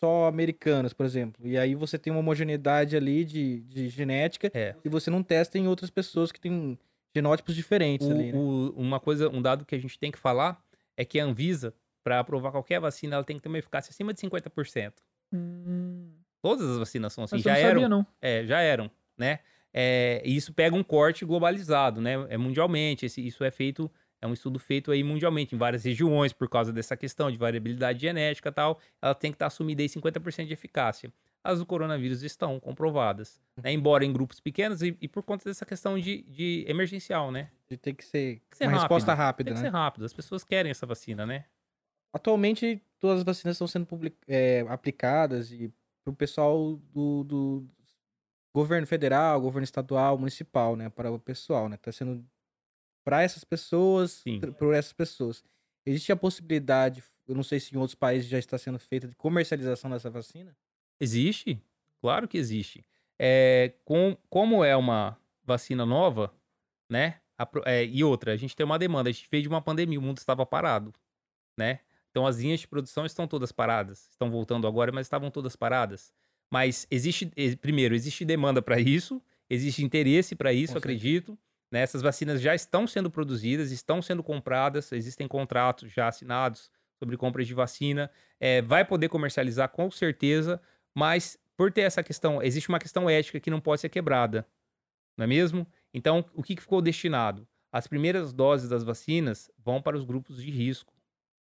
só americanos, por exemplo, e aí você tem uma homogeneidade ali de genética e você não testa em outras pessoas que têm genótipos diferentes ali, né? Um dado que a gente tem que falar é que a Anvisa, para aprovar qualquer vacina, ela tem que ter uma eficácia acima de 50%. Todas as vacinas são assim, já eram, né? Isso pega um corte globalizado, né? Mundialmente, isso é feito, é um estudo feito aí mundialmente, em várias regiões, por causa dessa questão de variabilidade genética e tal, ela tem que estar assumida aí 50% de eficácia. As do coronavírus estão comprovadas, né? Embora em grupos pequenos e por conta dessa questão de emergencial, né? De ter que ser uma resposta rápida, né? Tem que ser rápido, as pessoas querem essa vacina, né? Atualmente, todas as vacinas estão sendo aplicadas e para o pessoal do governo federal, governo estadual, municipal, né? Para o pessoal, né? Está sendo para essas pessoas, por essas pessoas. Existe a possibilidade, eu não sei se em outros países já está sendo feita, de comercialização dessa vacina? Existe, claro que existe. Como é uma vacina nova, né? E outra, a gente tem uma demanda, a gente veio de uma pandemia, o mundo estava parado, né? Então, as linhas de produção estão todas paradas. Estão voltando agora, mas estavam todas paradas. Mas existe demanda para isso, existe interesse para isso, acredito. Né? Essas vacinas já estão sendo produzidas, estão sendo compradas, existem contratos já assinados sobre compras de vacina. Vai poder comercializar com certeza, mas por ter essa questão, existe uma questão ética que não pode ser quebrada, não é mesmo? Então, o que ficou destinado? As primeiras doses das vacinas vão para os grupos de risco,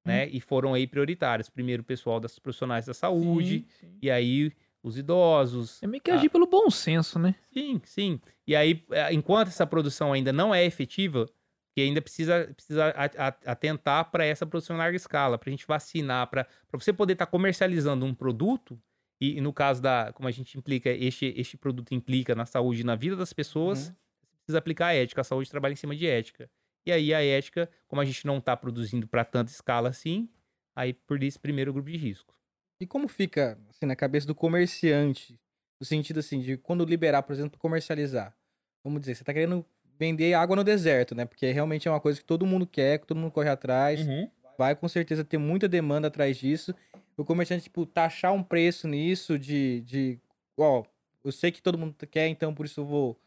né? E foram aí prioritários. Primeiro o pessoal dos profissionais da saúde, sim, sim. E aí os idosos. É meio que agir pelo bom senso, né? Sim, sim. E aí, enquanto essa produção ainda não é efetiva, que ainda precisa atentar para essa produção em larga escala, para a gente vacinar, para você poder estar comercializando um produto, e no caso da, como a gente implica, este produto implica na saúde e na vida das pessoas, precisa aplicar a ética. A saúde trabalha em cima de ética. E aí a ética, como a gente não está produzindo para tanta escala assim, aí por isso primeiro o grupo de risco. E como fica assim, na cabeça do comerciante, no sentido assim, de quando liberar, por exemplo, para comercializar? Vamos dizer, você está querendo vender água no deserto, né? Porque realmente é uma coisa que todo mundo quer, que todo mundo corre atrás. Vai com certeza ter muita demanda atrás disso. O comerciante, tipo, taxar um preço nisso de ó, eu sei que todo mundo quer, então por isso eu vou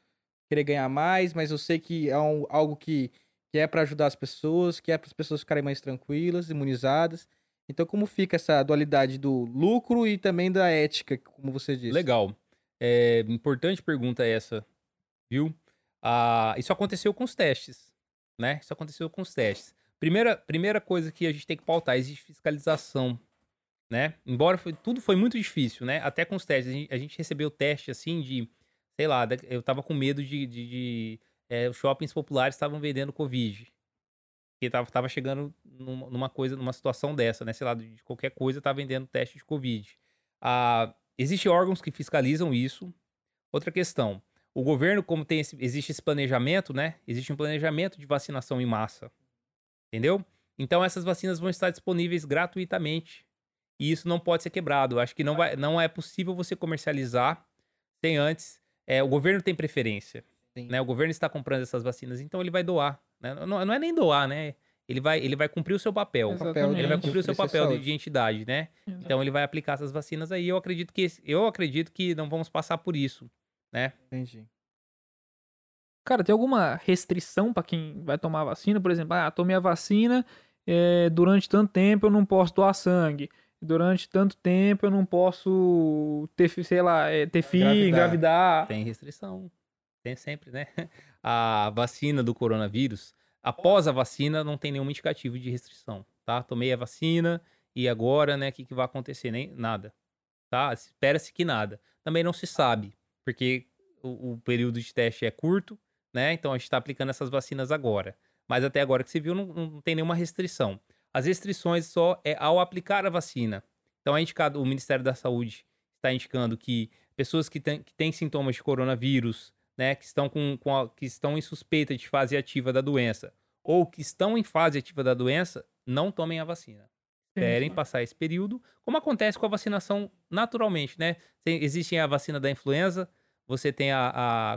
querer ganhar mais, mas eu sei que é algo que é para ajudar as pessoas, que é para as pessoas ficarem mais tranquilas, imunizadas. Então como fica essa dualidade do lucro e também da ética, como você disse? Legal. É importante pergunta essa, viu? Isso aconteceu com os testes, né? Isso aconteceu com os testes. Primeira coisa que a gente tem que pautar, existe fiscalização, né? Embora tudo foi muito difícil, né? Até com os testes. A gente recebeu teste, assim, de... Sei lá, eu tava com medo de shoppings populares estavam vendendo Covid. Porque tava chegando numa situação dessa, né? Sei lá, de qualquer coisa tá vendendo teste de Covid. Existem órgãos que fiscalizam isso. Outra questão... O governo, como existe esse planejamento, né? Existe um planejamento de vacinação em massa, entendeu? Então, essas vacinas vão estar disponíveis gratuitamente e isso não pode ser quebrado. Acho que não é possível você comercializar sem antes. O governo tem preferência, né? O governo está comprando essas vacinas, então ele vai doar, né? Não é nem doar, né? Ele vai cumprir o seu papel. Exatamente. Ele vai cumprir o seu papel de entidade, né? Exatamente. Então, ele vai aplicar essas vacinas aí. Eu acredito que não vamos passar por isso. Né? Entendi. Cara, tem alguma restrição pra quem vai tomar a vacina? Por exemplo, tomei a vacina, durante tanto tempo eu não posso doar sangue, durante tanto tempo eu não posso ter filho, engravidar. Tem restrição, tem sempre, né? A vacina do coronavírus, após a vacina não tem nenhum indicativo de restrição, tá? Tomei a vacina e agora, né, o que vai acontecer? Nem nada, tá? Espera-se que nada. Também não se sabe, porque o período de teste é curto, né? Então a gente está aplicando essas vacinas agora. Mas até agora que se viu, não tem nenhuma restrição. As restrições só é ao aplicar a vacina. Então é indicado, o Ministério da Saúde está indicando que pessoas que têm sintomas de coronavírus, né? Que estão, que estão em suspeita de fase ativa da doença ou que estão em fase ativa da doença, não tomem a vacina. Esperem passar esse período, como acontece com a vacinação naturalmente, né? Existe a vacina da influenza, você tem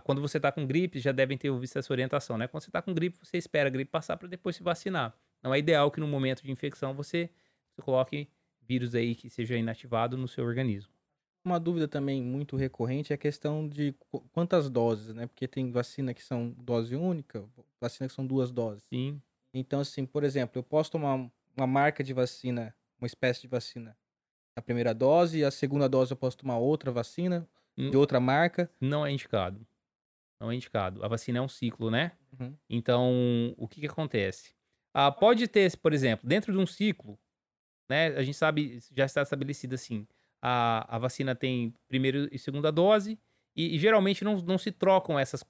quando você está com gripe, já devem ter ouvido essa orientação, né? Quando você está com gripe, você espera a gripe passar para depois se vacinar. Não é ideal que no momento de infecção você coloque vírus aí que seja inativado no seu organismo. Uma dúvida também muito recorrente é a questão de quantas doses, né? Porque tem vacina que são dose única, vacina que são duas doses. Sim. Então, assim, por exemplo, eu posso tomar uma marca de vacina, uma espécie de vacina na primeira dose, e a segunda dose eu posso tomar outra vacina... de outra marca? Não é indicado. Não é indicado. A vacina é um ciclo, né? Uhum. Então, o que acontece? Pode ter, por exemplo, dentro de um ciclo, né? A gente sabe, já está estabelecido assim, a vacina tem primeira e segunda dose, e geralmente não se trocam essas,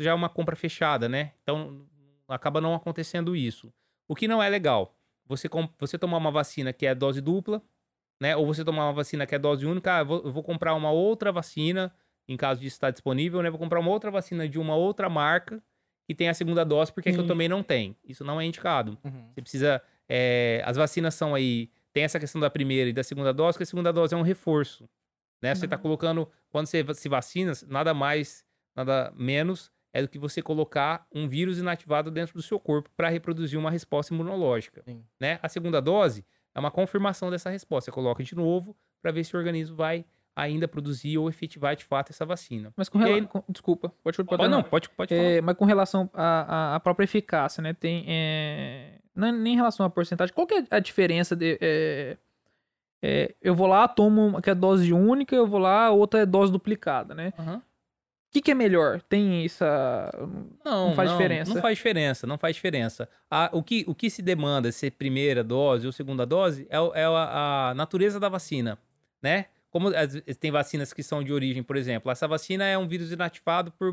já é uma compra fechada, né? Então, acaba não acontecendo isso. O que não é legal, você tomar uma vacina que é dose dupla, né? Ou você tomar uma vacina que é dose única, eu vou comprar uma outra vacina, em caso de estar disponível, né? Vou comprar uma outra vacina de uma outra marca que tem a segunda dose, porque é que eu também não tenho. Isso não é indicado. Uhum. Você precisa... as vacinas são aí... Tem essa questão da primeira e da segunda dose, que a segunda dose é um reforço, né? Uhum. Você está colocando... Quando você se vacina, nada mais, nada menos, é do que você colocar um vírus inativado dentro do seu corpo para reproduzir uma resposta imunológica, né? A segunda dose... É uma confirmação dessa resposta. Você coloca de novo para ver se o organismo vai ainda produzir ou efetivar de fato essa vacina. Mas com relação... Desculpa. Pode falar. Mas com relação à própria eficácia, né? Tem... Nem em relação à porcentagem. Qual que é a diferença de... eu vou lá, tomo que é dose única, eu vou lá, outra é dose duplicada, né? Uhum. que é melhor? Tem essa... Não faz diferença. Não faz diferença. O que se demanda, se é primeira dose ou segunda dose, é a natureza da vacina, né? Como tem vacinas que são de origem, por exemplo, essa vacina é um vírus inativado por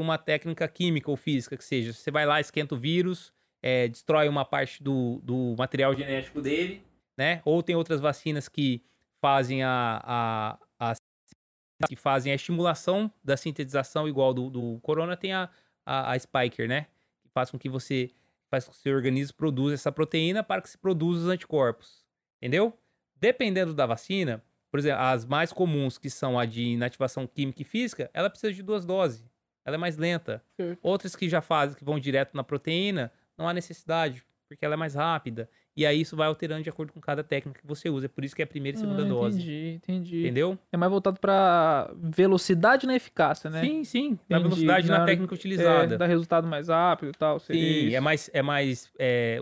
uma técnica química ou física, que seja, você vai lá, esquenta o vírus, destrói uma parte do material genético dele, né? Ou tem outras vacinas que fazem a estimulação da sintetização igual do corona, tem a spiker, né? Que faz com que o seu organismo produza essa proteína para que se produza os anticorpos, entendeu? Dependendo da vacina, por exemplo, as mais comuns, que são a de inativação química e física, ela precisa de 2 doses, ela é mais lenta. Sim. Outras que já fazem, que vão direto na proteína, não há necessidade, porque ela é mais rápida. E aí isso vai alterando de acordo com cada técnica que você usa. É por isso que é a primeira e segunda dose. Entendi. Entendeu? É mais voltado para velocidade na eficácia, né? Sim. Na velocidade na técnica utilizada. Dá resultado mais rápido e tal. Sim, isso.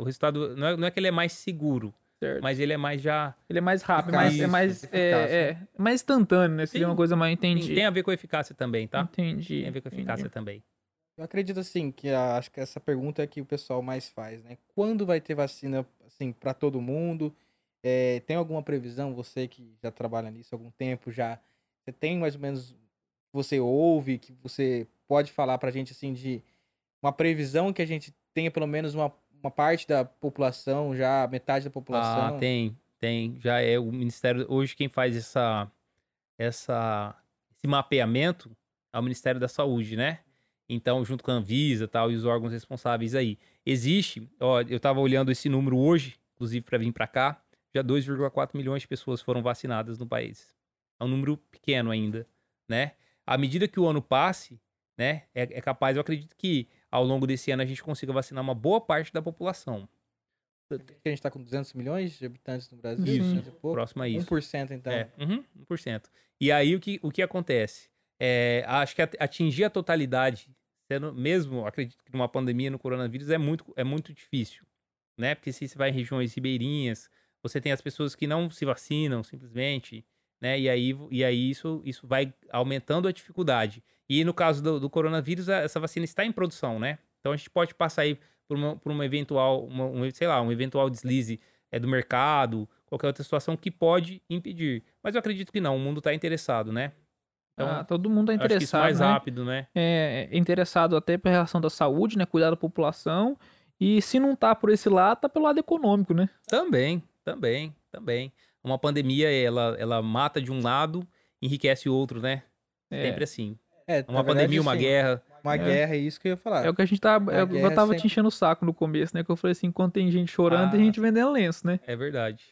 O resultado... Não é que ele é mais seguro. Certo. Mas ele é mais já... Ele é mais rápido, mais instantâneo, né? Seria uma coisa mais... Entendi. Tem a ver com a eficácia também, tá? Entendi. Tem a ver com a eficácia também. Eu acredito, assim, que acho que essa pergunta é que o pessoal mais faz, né? Quando vai ter vacina, assim, para todo mundo? Tem alguma previsão? Você que já trabalha nisso há algum tempo já, você tem mais ou menos, você ouve, que você pode falar pra gente, assim, de uma previsão que a gente tenha pelo menos uma parte da população, já metade da população? Ah, tem. Já é o Ministério, hoje quem faz esse mapeamento é o Ministério da Saúde, né? Então, junto com a Anvisa, tal, e os órgãos responsáveis aí. Existe, ó, eu estava olhando esse número hoje, inclusive para vir para cá, já 2,4 milhões de pessoas foram vacinadas no país. É um número pequeno ainda, né? À medida que o ano passe, né, é capaz, eu acredito que ao longo desse ano a gente consiga vacinar uma boa parte da população. A gente está com 200 milhões de habitantes no Brasil, isso, próximo a isso. 1% então. 1%. E aí o que acontece? Acho que atingir a totalidade, mesmo, acredito que numa pandemia no coronavírus, é muito difícil, né? Porque se você vai em regiões ribeirinhas, você tem as pessoas que não se vacinam simplesmente, né? E aí isso vai aumentando a dificuldade. E no caso do coronavírus, essa vacina está em produção, né? Então a gente pode passar aí por uma eventual, um eventual deslize do mercado, qualquer outra situação que pode impedir. Mas eu acredito que não, o mundo está interessado, né? Então, todo mundo é interessado, acho que isso mais rápido, né? Interessado até pela relação da saúde, né? Cuidar da população. E se não tá por esse lado, tá pelo lado econômico, né? Também. Uma pandemia, ela mata de um lado, enriquece o outro, né? Sempre assim. Uma pandemia, uma guerra. Uma guerra, é isso que eu ia falar. É o que a gente tava... Eu tava sempre te enchendo o saco no começo, né? Que eu falei assim, quando tem gente chorando, tem gente vendendo lenço, né? É verdade.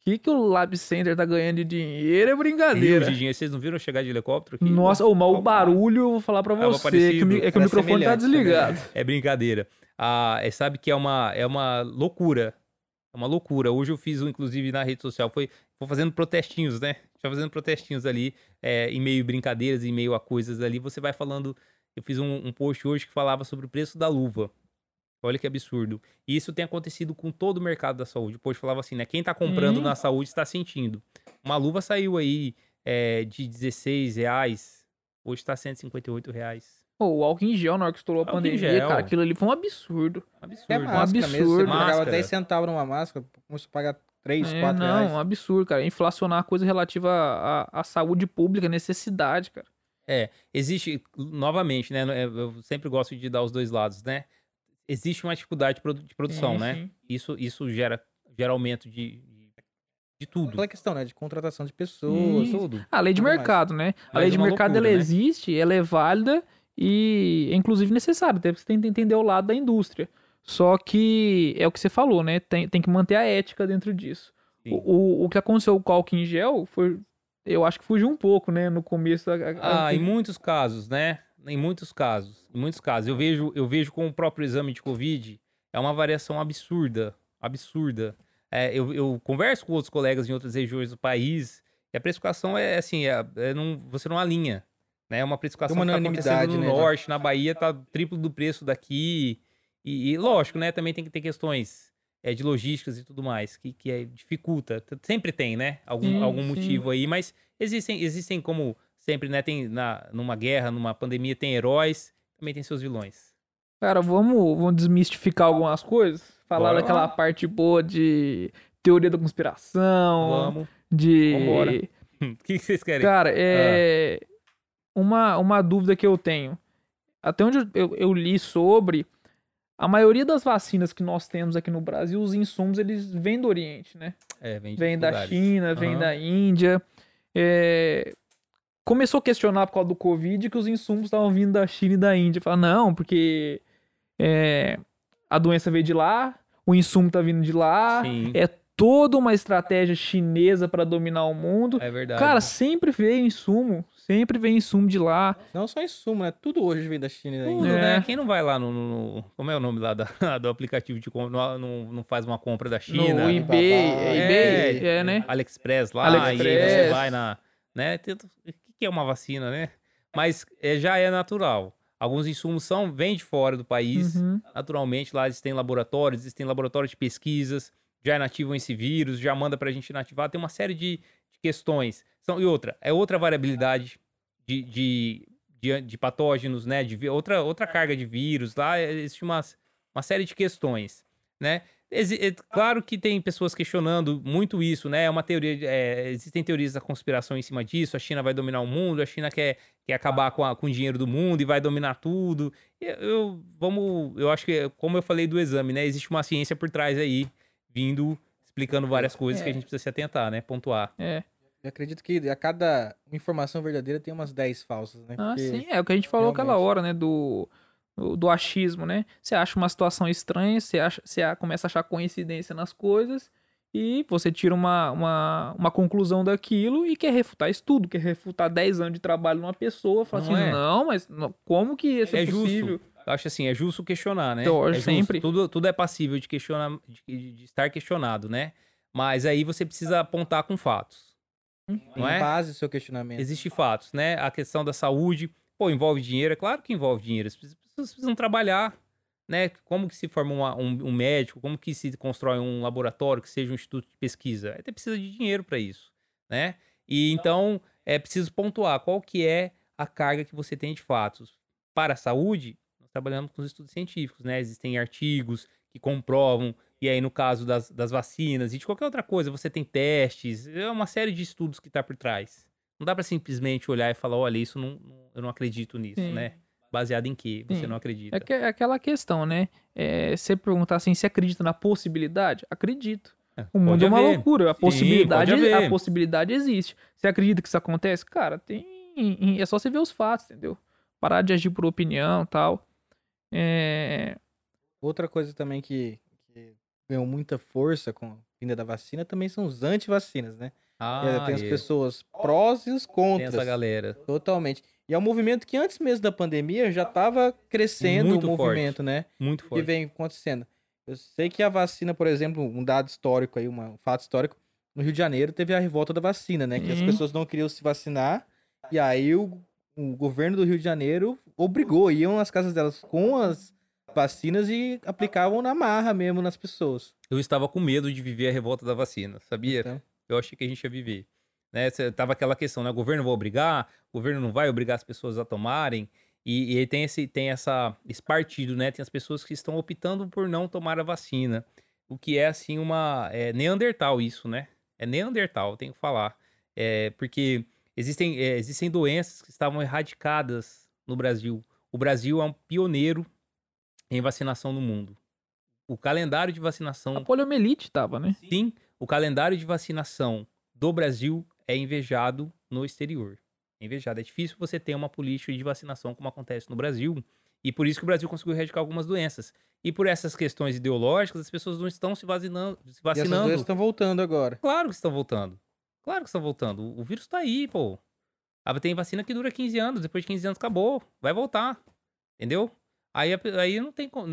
Que o Lab Center tá ganhando de dinheiro é brincadeira. E o Didi, vocês não viram chegar de helicóptero aqui? Nossa, mas o barulho, eu vou falar pra você, que o microfone tá desligado. É brincadeira. Sabe que é uma loucura. É uma loucura. Hoje eu fiz um, inclusive, na rede social. Foi fazendo protestinhos, né? Já fazendo protestinhos ali, em meio a brincadeiras, em meio a coisas ali. Você vai falando... Eu fiz um post hoje que falava sobre o preço da luva. Olha que absurdo. E isso tem acontecido com todo o mercado da saúde. O post falava assim, né? Quem tá comprando na saúde está sentindo. Uma luva saiu aí de R$16, hoje tá R$158. O álcool em gel, na hora que estourou a pandemia, cara, aquilo ali foi um absurdo. É máscara, absurdo. Você pagava 10 centavos numa máscara, começou a pagar 3, 4 reais. Não, um absurdo, cara. Inflacionar coisa relativa à saúde pública, necessidade, cara. Existe, novamente, né? Eu sempre gosto de dar os dois lados, né? Existe uma dificuldade de produção, né? Isso gera aumento de tudo. Aquela questão, né? De contratação de pessoas, tudo. A lei de mercado, né? A lei de mercado, ela existe, ela é válida e é, inclusive, necessária. Até porque você tem que entender o lado da indústria. Só que é o que você falou, né? Tem que manter a ética dentro disso. O que aconteceu com o álcool em gel, eu acho que fugiu um pouco, né? No começo... em muitos casos, né? Em muitos casos. Eu vejo com o próprio exame de Covid, é uma variação absurda. Eu converso com outros colegas em outras regiões do país, e a precificação você não alinha, né? É uma precificação que tá acontecendo no norte, na Bahia, tá triplo do preço daqui, e lógico, né? Também tem que ter questões de logísticas e tudo mais, que dificulta. Sempre tem, né? Algum motivo aí, mas existem como... sempre, né? Tem numa guerra, numa pandemia, tem heróis, também tem seus vilões. Cara, vamos desmistificar algumas coisas? Falar Bora. Daquela parte boa de teoria da conspiração. Vamos. Vambora. O que vocês querem? Cara, uma dúvida que eu tenho. Até onde eu li sobre... A maioria das vacinas que nós temos aqui no Brasil, os insumos, eles vêm do Oriente, né? Vem da China, vem da Índia. Começou a questionar por causa do Covid que os insumos estavam vindo da China e da Índia. Falaram, não, porque a doença veio de lá, o insumo tá vindo de lá. Sim. É toda uma estratégia chinesa para dominar o mundo. É verdade. Cara, sempre veio insumo. Sempre vem insumo de lá. Não só insumo, né? Tudo hoje vem da China e da Índia. Tudo, né? Quem não vai lá no... Como é o nome lá do aplicativo de compra? Não faz uma compra da China? No eBay. eBay, né? AliExpress lá. AliExpress. E você vai na... Né? O que é uma vacina, né? Mas já é natural. Alguns insumos vêm de fora do país. Uhum. Naturalmente, lá existem laboratórios de pesquisas. Já inativam esse vírus, já manda pra gente inativar. Tem uma série de questões... E outra, é outra variabilidade de patógenos, né? De outra carga de vírus lá, existe uma série de questões, né? Claro que tem pessoas questionando muito isso, né? É uma teoria, existem teorias da conspiração em cima disso, a China vai dominar o mundo, a China quer acabar com o dinheiro do mundo e vai dominar tudo. Eu acho que, como eu falei do exame, né? Existe uma ciência por trás aí, vindo, explicando várias coisas que a gente precisa se atentar, né? Pontuar. Eu acredito que a cada informação verdadeira tem umas 10 falsas, né? Porque sim, é o que a gente falou aquela hora, né? Do achismo, né? Você acha uma situação estranha, você começa a achar coincidência nas coisas e você tira uma conclusão daquilo e quer refutar isso tudo, quer refutar 10 anos de trabalho numa pessoa, fala não assim, não, mas como que isso é possível? Justo. Eu acho assim, é justo questionar, né? Então, sempre. Tudo é passível de questionar, de estar questionado, né? Mas aí você precisa apontar com fatos. Não é? Em base do seu questionamento. Existem fatos, né? A questão da saúde, envolve dinheiro, é claro que envolve dinheiro. As pessoas precisam trabalhar, né? Como que se forma um médico, como que se constrói um laboratório, que seja um instituto de pesquisa. Até precisa de dinheiro para isso, né? E então, é preciso pontuar qual que é a carga que você tem de fatos. Para a saúde, nós trabalhamos com os estudos científicos, né? Existem artigos que comprovam. E aí, no caso das vacinas e de qualquer outra coisa, você tem testes, é uma série de estudos que está por trás. Não dá para simplesmente olhar e falar, olha, isso eu não acredito nisso, Sim. né? Baseado em que você Sim. não acredita. É aquela questão, né? Você perguntar assim, você acredita na possibilidade? Acredito. O mundo é uma loucura, a possibilidade existe. Você acredita que isso acontece? Cara, é só você ver os fatos, entendeu? Parar de agir por opinião e tal. Outra coisa também que ganhou muita força com a vinda da vacina, também são os anti-vacinas, né? Tem as pessoas prós e os contras. Tem essa galera. Totalmente. E é um movimento que antes mesmo da pandemia já estava crescendo muito forte, né? Muito forte. Que vem acontecendo. Eu sei que a vacina, por exemplo, um dado histórico aí, um fato histórico, no Rio de Janeiro teve a revolta da vacina, né? Que as pessoas não queriam se vacinar e aí o governo do Rio de Janeiro obrigou, iam às casas delas com as vacinas e aplicavam na marra mesmo nas pessoas. Eu estava com medo de viver a revolta da vacina, sabia? Então. Eu achei que a gente ia viver. Né? Tava aquela questão, né? O governo vai obrigar, o governo não vai obrigar as pessoas a tomarem. E aí tem esse partido, né? Tem as pessoas que estão optando por não tomar a vacina. O que é, assim, Neandertal isso, né? É Neandertal, tenho que falar. Porque existem doenças que estavam erradicadas no Brasil. O Brasil é um pioneiro em vacinação no mundo. O calendário de vacinação... A poliomielite tava, né? Sim, o calendário de vacinação do Brasil é invejado no exterior. É invejado. É difícil você ter uma política de vacinação como acontece no Brasil, e por isso que o Brasil conseguiu erradicar algumas doenças. E por essas questões ideológicas, as pessoas não estão se vacinando. E essas doenças estão voltando agora. Claro que estão voltando. O vírus tá aí, pô. Tem vacina que dura 15 anos, depois de 15 anos acabou. Vai voltar. Entendeu? Aí não tem como.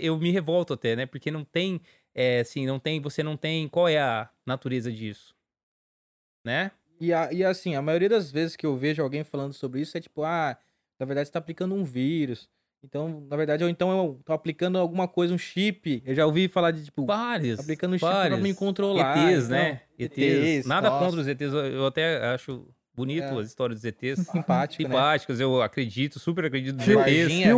Eu me revolto até, né? Porque não tem. Você não tem. Qual é a natureza disso? Né? E assim, a maioria das vezes que eu vejo alguém falando sobre isso é tipo, na verdade você tá aplicando um vírus. Então, na verdade, eu tô aplicando alguma coisa, um chip. Eu já ouvi falar de tipo. Aplicando um chip pra me controlar. ETs, então, né? ETs. Nada contra os ETs. Eu até acho Bonito, as histórias dos ETs. Simpáticas, né? Eu acredito, super acredito nos ETs.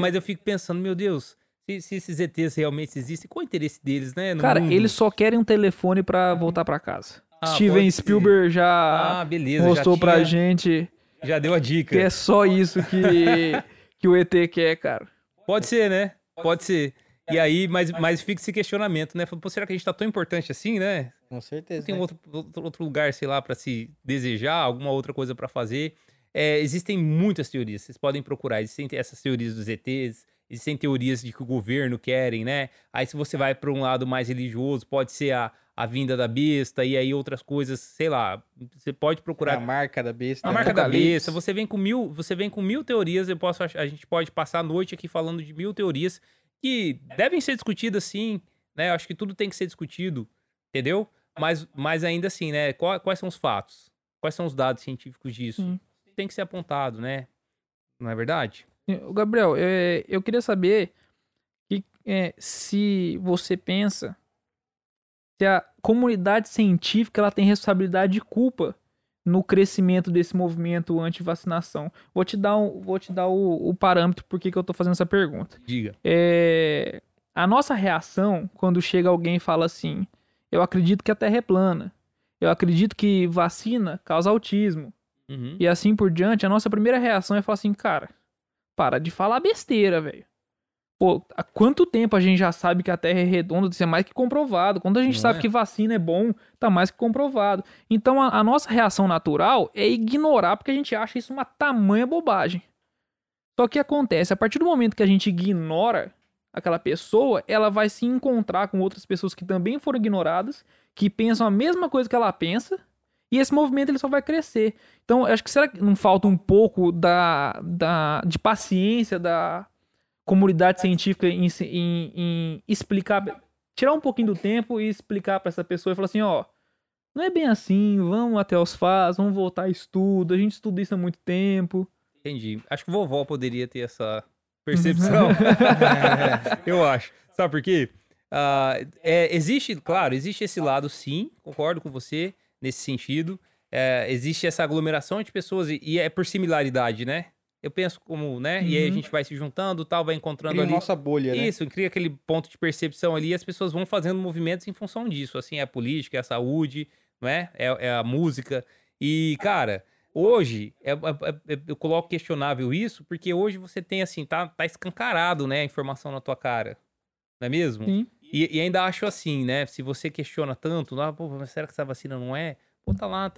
Mas eu fico pensando, meu Deus, se esses ETs realmente existem, qual é o interesse deles, né? Cara, eles só querem um telefone pra voltar pra casa. Steven Spielberg mostrou pra gente. Já deu a dica. Que é só isso que o ET quer, cara. Pode ser, né? Pode ser. E aí, mas fica esse questionamento, né? Pô, será que a gente tá tão importante assim, né? Com certeza. Não tem outro lugar, sei lá, pra se desejar, alguma outra coisa pra fazer. Existem muitas teorias, vocês podem procurar. Existem essas teorias dos ETs, existem teorias de que o governo querem, né? Aí se você vai pra um lado mais religioso, pode ser a vinda da besta, e aí outras coisas, sei lá, você pode procurar... A marca da besta, você vem com mil teorias, a gente pode passar a noite aqui falando de 1000 teorias que devem ser discutidas, sim, né? Acho que tudo tem que ser discutido, entendeu? Mas ainda assim, né? Quais são os fatos? Quais são os dados científicos disso? Tem que ser apontado, né? Não é verdade? Gabriel, eu queria saber se você pensa se a comunidade científica ela tem responsabilidade e culpa no crescimento desse movimento anti-vacinação. Vou te dar o parâmetro por que eu tô fazendo essa pergunta. Diga. A nossa reação quando chega alguém e fala assim, eu acredito que a Terra é plana, eu acredito que vacina causa autismo, e assim por diante, a nossa primeira reação é falar assim, cara, para de falar besteira, velho. Pô, há quanto tempo a gente já sabe que a Terra é redonda? Isso é mais que comprovado. Quando a gente sabe que vacina é bom, tá mais que comprovado. Então, a nossa reação natural é ignorar, porque a gente acha isso uma tamanha bobagem. Só que acontece, a partir do momento que a gente ignora aquela pessoa, ela vai se encontrar com outras pessoas que também foram ignoradas, que pensam a mesma coisa que ela pensa, e esse movimento ele só vai crescer. Então, acho que será que não falta um pouco de paciência da... comunidade científica em explicar, tirar um pouquinho do tempo e explicar pra essa pessoa e falar assim, ó, não é bem assim, vamos até os fatos, vamos voltar a estudo, a gente estuda isso há muito tempo. Entendi. Acho que vovó poderia ter essa percepção. Eu acho. Sabe por quê? Existe esse lado, sim, concordo com você nesse sentido. Existe essa aglomeração de pessoas e é por similaridade, né? Eu penso como, né? E aí a gente vai se juntando, tal, vai encontrando cria ali... nossa bolha, né? Isso, cria aquele ponto de percepção ali e as pessoas vão fazendo movimentos em função disso. Assim, é a política, é a saúde, não é? É a música. E, cara, hoje, eu coloco questionável isso, porque hoje você tem, assim, tá escancarado, né? A informação na tua cara. Não é mesmo? Sim. E ainda acho assim, né? Se você questiona tanto, pô, mas será que essa vacina não é? Pô, tá lá,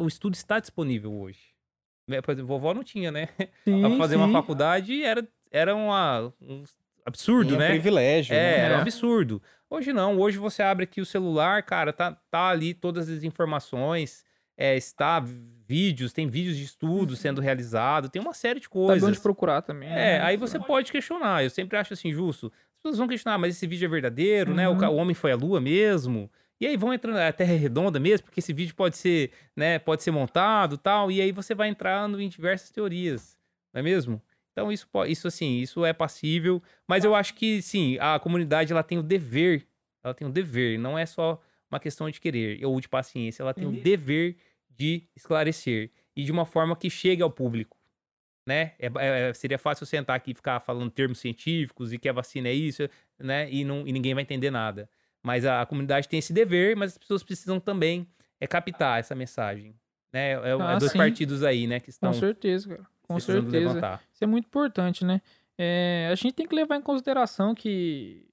o estudo está disponível hoje. Por exemplo, vovó não tinha, né? Sim, pra fazer uma faculdade era um absurdo, né? Um privilégio. Era um absurdo. Hoje não. Hoje você abre aqui o celular, cara, tá ali todas as informações, tem vídeos de estudo sendo realizado, tem uma série de coisas. Tá bom de procurar também. Aí você pode questionar. Eu sempre acho assim, justo. As pessoas vão questionar, mas esse vídeo é verdadeiro, né? O homem foi à lua mesmo? E aí vão entrando, a Terra é redonda mesmo, porque esse vídeo pode ser, né, montado e tal, e aí você vai entrando em diversas teorias, não é mesmo? Então isso é passível, mas eu acho que sim, a comunidade ela tem o dever, não é só uma questão de querer ou de paciência, ela tem o dever de esclarecer e de uma forma que chegue ao público, né? Seria fácil sentar aqui e ficar falando termos científicos e que a vacina é isso, né, e ninguém vai entender nada. Mas a comunidade tem esse dever, mas as pessoas precisam também captar essa mensagem. Né? Dois partidos aí, né? Que estão com certeza, cara. Com certeza. Levantar. Isso é muito importante, né? A gente tem que levar em consideração que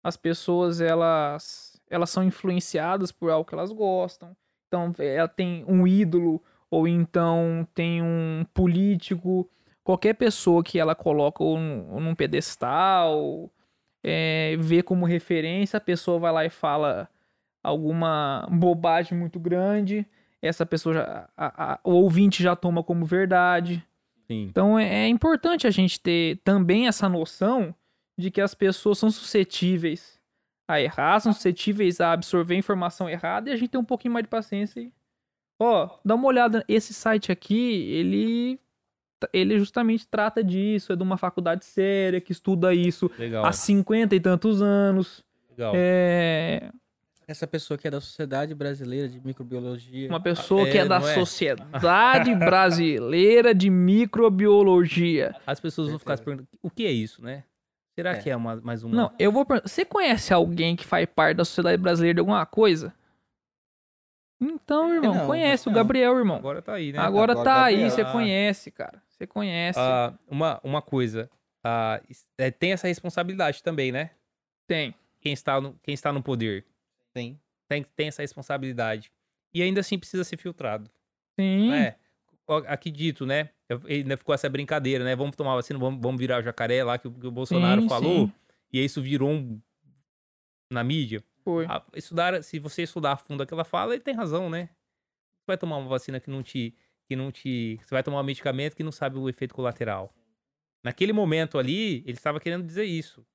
as pessoas, elas são influenciadas por algo que elas gostam. Então, ela tem um ídolo, ou então tem um político. Qualquer pessoa que ela coloca ou num pedestal... vê como referência, a pessoa vai lá e fala alguma bobagem muito grande, essa pessoa o ouvinte já toma como verdade. Sim. Então é importante a gente ter também essa noção de que as pessoas são suscetíveis a errar, são suscetíveis a absorver informação errada, e a gente tem um pouquinho mais de paciência e dá uma olhada, esse site aqui, ele justamente trata disso, é de uma faculdade séria que estuda isso. Legal. Há 50 e tantos anos. Legal. Essa pessoa que é da Sociedade Brasileira de Microbiologia. Uma pessoa que é da Sociedade Brasileira de Microbiologia. As pessoas vão ficar se perguntando, o que é isso, né? Será que é mais uma... Não, eu vou perguntar, você conhece alguém que faz parte da Sociedade Brasileira de alguma coisa? Então, irmão, não, conhece não. O Gabriel, irmão. Agora tá aí, né? Agora tá aí, você conhece, cara. Você conhece. Uma coisa, tem essa responsabilidade também, né? Tem. Quem está no poder... Tem essa responsabilidade. E ainda assim precisa ser filtrado. Sim. Né? Aqui dito, né? Ainda ficou essa brincadeira, né? Vamos tomar vacina, vamos virar jacaré lá que o Bolsonaro falou. Sim. E aí isso virou na mídia. Foi. Se você estudar a fundo aquela fala, ele tem razão, né? Você vai tomar uma vacina que não te... Você vai tomar um medicamento que não sabe o efeito colateral. Naquele momento ali, ele estava querendo dizer isso,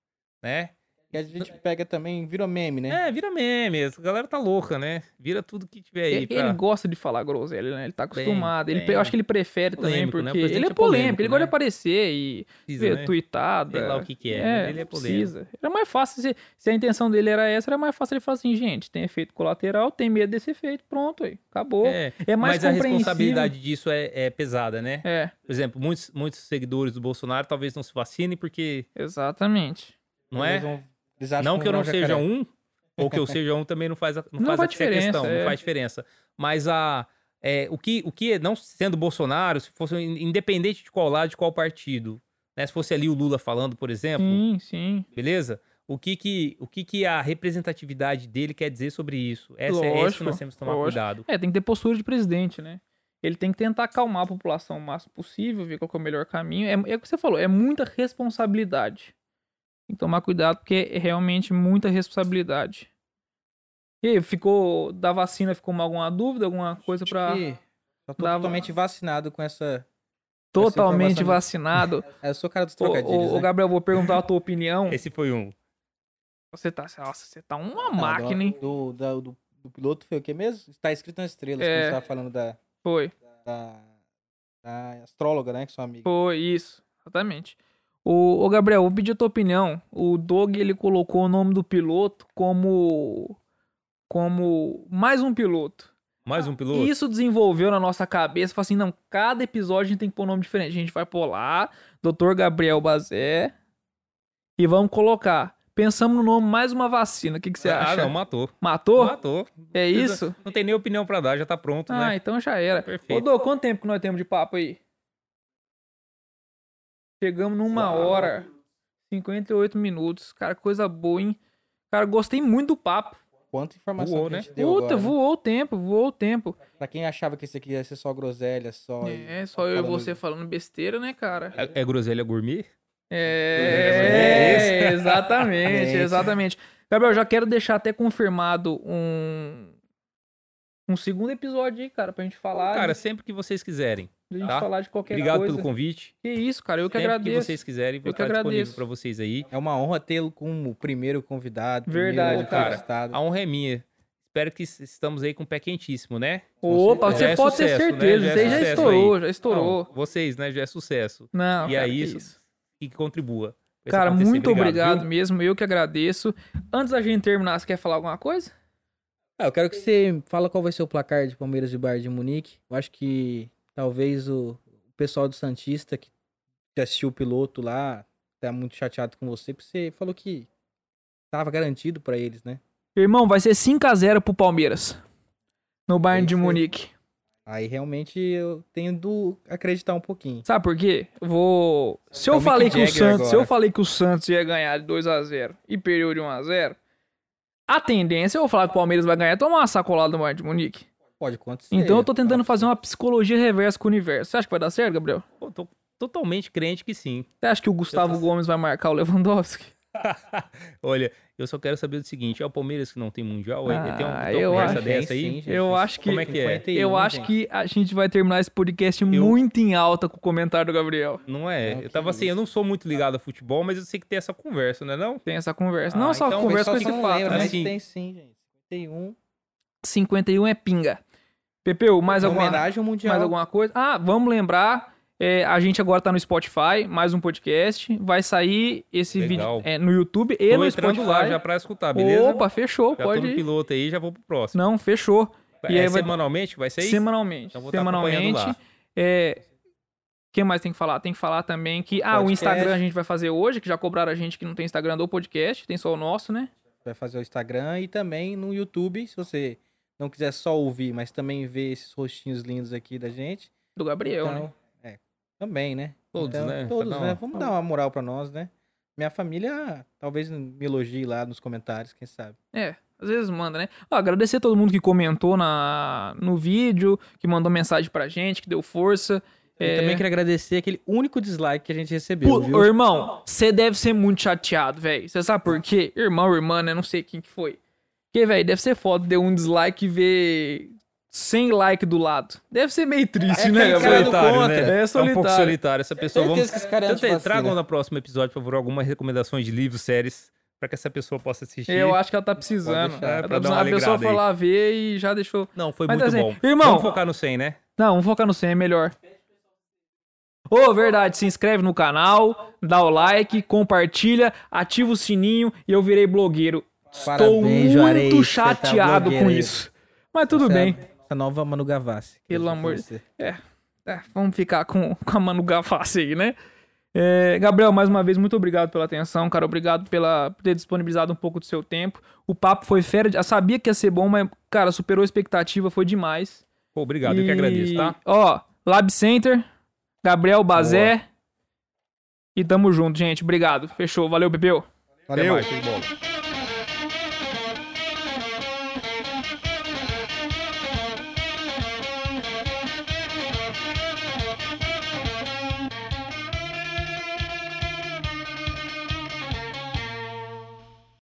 né? Que a gente pega também, vira meme, né? É, vira meme. A galera tá louca, né? Vira tudo que tiver aí. Ele gosta de falar groselha, né? Ele tá acostumado. Eu acho que ele prefere polêmico, também, porque ele é polêmico. Ele gosta de aparecer e ver tweetada. Sei lá o que é. Né? Ele é polêmico. Precisa. Era mais fácil, se a intenção dele era essa, era mais fácil ele falar assim, gente, tem efeito colateral, tem medo desse efeito, pronto, aí, acabou. É mais compreensível. Mas a responsabilidade disso é pesada, né? É. Por exemplo, muitos seguidores do Bolsonaro talvez não se vacinem porque... Exatamente. Não é? Não que eu não seja um, ou que eu seja um também não faz diferença, questão, não faz diferença. Mas o que não sendo Bolsonaro, se fosse independente de qual lado, de qual partido, né? Se fosse ali o Lula falando, por exemplo, sim. Beleza? O que a representatividade dele quer dizer sobre isso? É isso que nós temos que tomar cuidado. Tem que ter postura de presidente, né? Ele tem que tentar acalmar a população o máximo possível, ver qual é o melhor caminho. É o que você falou, é muita responsabilidade. Tem que tomar cuidado, porque é realmente muita responsabilidade. E aí, da vacina ficou alguma dúvida, alguma coisa pra... Eu tô totalmente vacinado com essa... Totalmente vacinado? Eu sou o cara dos trocadilhos, né? Gabriel, vou perguntar a tua opinião. Esse foi um. Você tá uma máquina, hein? Do piloto foi o que mesmo? Está escrito nas estrelas, que você tava falando da... Foi. Da astróloga, né, que é sua amiga. Foi, isso. Exatamente. Ô Gabriel, vou pedir a tua opinião. O Doug, ele colocou o nome do piloto como mais um piloto. Mais um piloto? Isso desenvolveu na nossa cabeça. Falou assim, não, cada episódio a gente tem que pôr um nome diferente. A gente vai pôr lá, Dr. Gabriel Bazé, e vamos colocar. Pensamos no nome mais uma vacina. O que você acha? Ah, não, matou. Matou? Matou. É isso? Não tem nem opinião pra dar, já tá pronto, né? Ah, então já era. Perfeito. Ô Doug, quanto tempo que nós temos de papo aí? Chegamos numa hora, 58 minutos. Cara, coisa boa, hein? Cara, gostei muito do papo. Quanta informação voou, que a gente deu agora, voou o tempo. Pra quem achava que isso aqui ia ser só groselha, só... só eu e você falando besteira, né, cara? É groselha gourmet? Exatamente. Gabriel, já quero deixar até confirmado um segundo episódio aí, cara, pra gente falar. Cara, sempre que vocês quiserem. A gente falar de qualquer coisa. Obrigado pelo convite. Que isso, cara. Eu que agradeço. Sempre que vocês quiserem, vou estar disponível pra vocês aí. É uma honra tê-lo como o primeiro convidado. Verdade, cara. A honra é minha. Espero que estamos aí com o pé quentíssimo, né? Opa, você pode ter certeza. Você já estourou, Não, vocês, né? Já é sucesso. Não, e é isso que contribua. Cara, muito obrigado mesmo. Eu que agradeço. Antes da gente terminar, você quer falar alguma coisa? Eu quero que você fala qual vai ser o placar de Palmeiras e Bayern de Munique. Eu acho que... Talvez o pessoal do Santista que assistiu o piloto lá tá muito chateado com você, porque você falou que tava garantido pra eles, né? Irmão, vai ser 5-0 pro Palmeiras no Bayern de Munique. Aí realmente eu tendo acreditar um pouquinho. Sabe por quê? Se eu falei que o Santos ia ganhar de 2-0 e perdeu de 1-0, a tendência é eu falar que o Palmeiras vai ganhar e tomar uma sacolada no Bayern de Munique. Pode acontecer. Então eu tô tentando fazer uma psicologia reversa com o universo. Você acha que vai dar certo, Gabriel? Pô, tô totalmente crente que sim. Você acha que o Gustavo Gomes vai marcar o Lewandowski? Olha, eu só quero saber o seguinte, é o Palmeiras que não tem mundial? Tem uma conversa dessa aí? Sim, eu acho que... Como é que é? 51, eu acho que a gente vai terminar esse podcast muito em alta com o comentário do Gabriel. Não é? Eu tava assim, eu não sou muito ligado a futebol, mas eu sei que tem essa conversa, não é não? Tem essa conversa. Não, só então, conversa com esse fato. Mas tem sim, gente. 51 é pinga. Pepeu, mais alguma coisa? Ah, vamos lembrar A gente agora tá no Spotify, mais um podcast. Vai sair esse vídeo no YouTube e no Spotify. Tô entrando lá já pra escutar, beleza? Opa, fechou, já pode ir. Já tô no piloto aí, já vou pro próximo. Não, fechou. E aí semanalmente? Vai ser isso? Semanalmente. Então vou estar acompanhando lá. O que mais tem que falar? Tem que falar também que... Podcast. O Instagram a gente vai fazer hoje, que já cobraram a gente que não tem Instagram do podcast, tem só o nosso, né? Vai fazer o Instagram e também no YouTube, se você não quiser só ouvir, mas também ver esses rostinhos lindos aqui da gente. Do Gabriel, então, né? Também, né? Todos, né? Vamos dar uma moral pra nós, né? Minha família talvez me elogie lá nos comentários, quem sabe. Às vezes manda, né? Agradecer a todo mundo que comentou no vídeo, que mandou mensagem pra gente, que deu força. Eu também queria agradecer aquele único dislike que a gente recebeu, viu? Irmão, você deve ser muito chateado, velho. Você sabe por quê? Irmão, irmã, né? Não sei quem que foi. Porque, velho, deve ser foda ter um dislike e ver... sem like do lado. Deve ser meio triste, né? É solitário, né? É solitário. É um pouco solitário essa pessoa. Vamos... Tragam no próximo episódio, por favor, algumas recomendações de livros, séries, pra que essa pessoa possa assistir. Eu acho que ela tá precisando. Ela tá precisando. A pessoa foi lá ver e já deixou... Não, foi muito bom. Irmão... Vamos focar no 100, né? Não, vamos focar no 100, é melhor. Verdade, se inscreve no canal, dá o like, compartilha, ativa o sininho e eu virei blogueiro. Estou muito chateado com isso. Mas tudo bem. A nova Manu Gavassi. Pelo amor de Deus. Vamos ficar com a Manu Gavassi aí, né? Gabriel, mais uma vez, muito obrigado pela atenção, cara. Obrigado por ter disponibilizado um pouco do seu tempo. O papo foi fera. Eu sabia que ia ser bom, mas, cara, superou a expectativa. Foi demais. Obrigado, eu que agradeço, tá? Lab Center, Gabriel Bazé. Boa. E tamo junto, gente. Obrigado. Fechou. Valeu, Bebeu. Valeu. Até mais,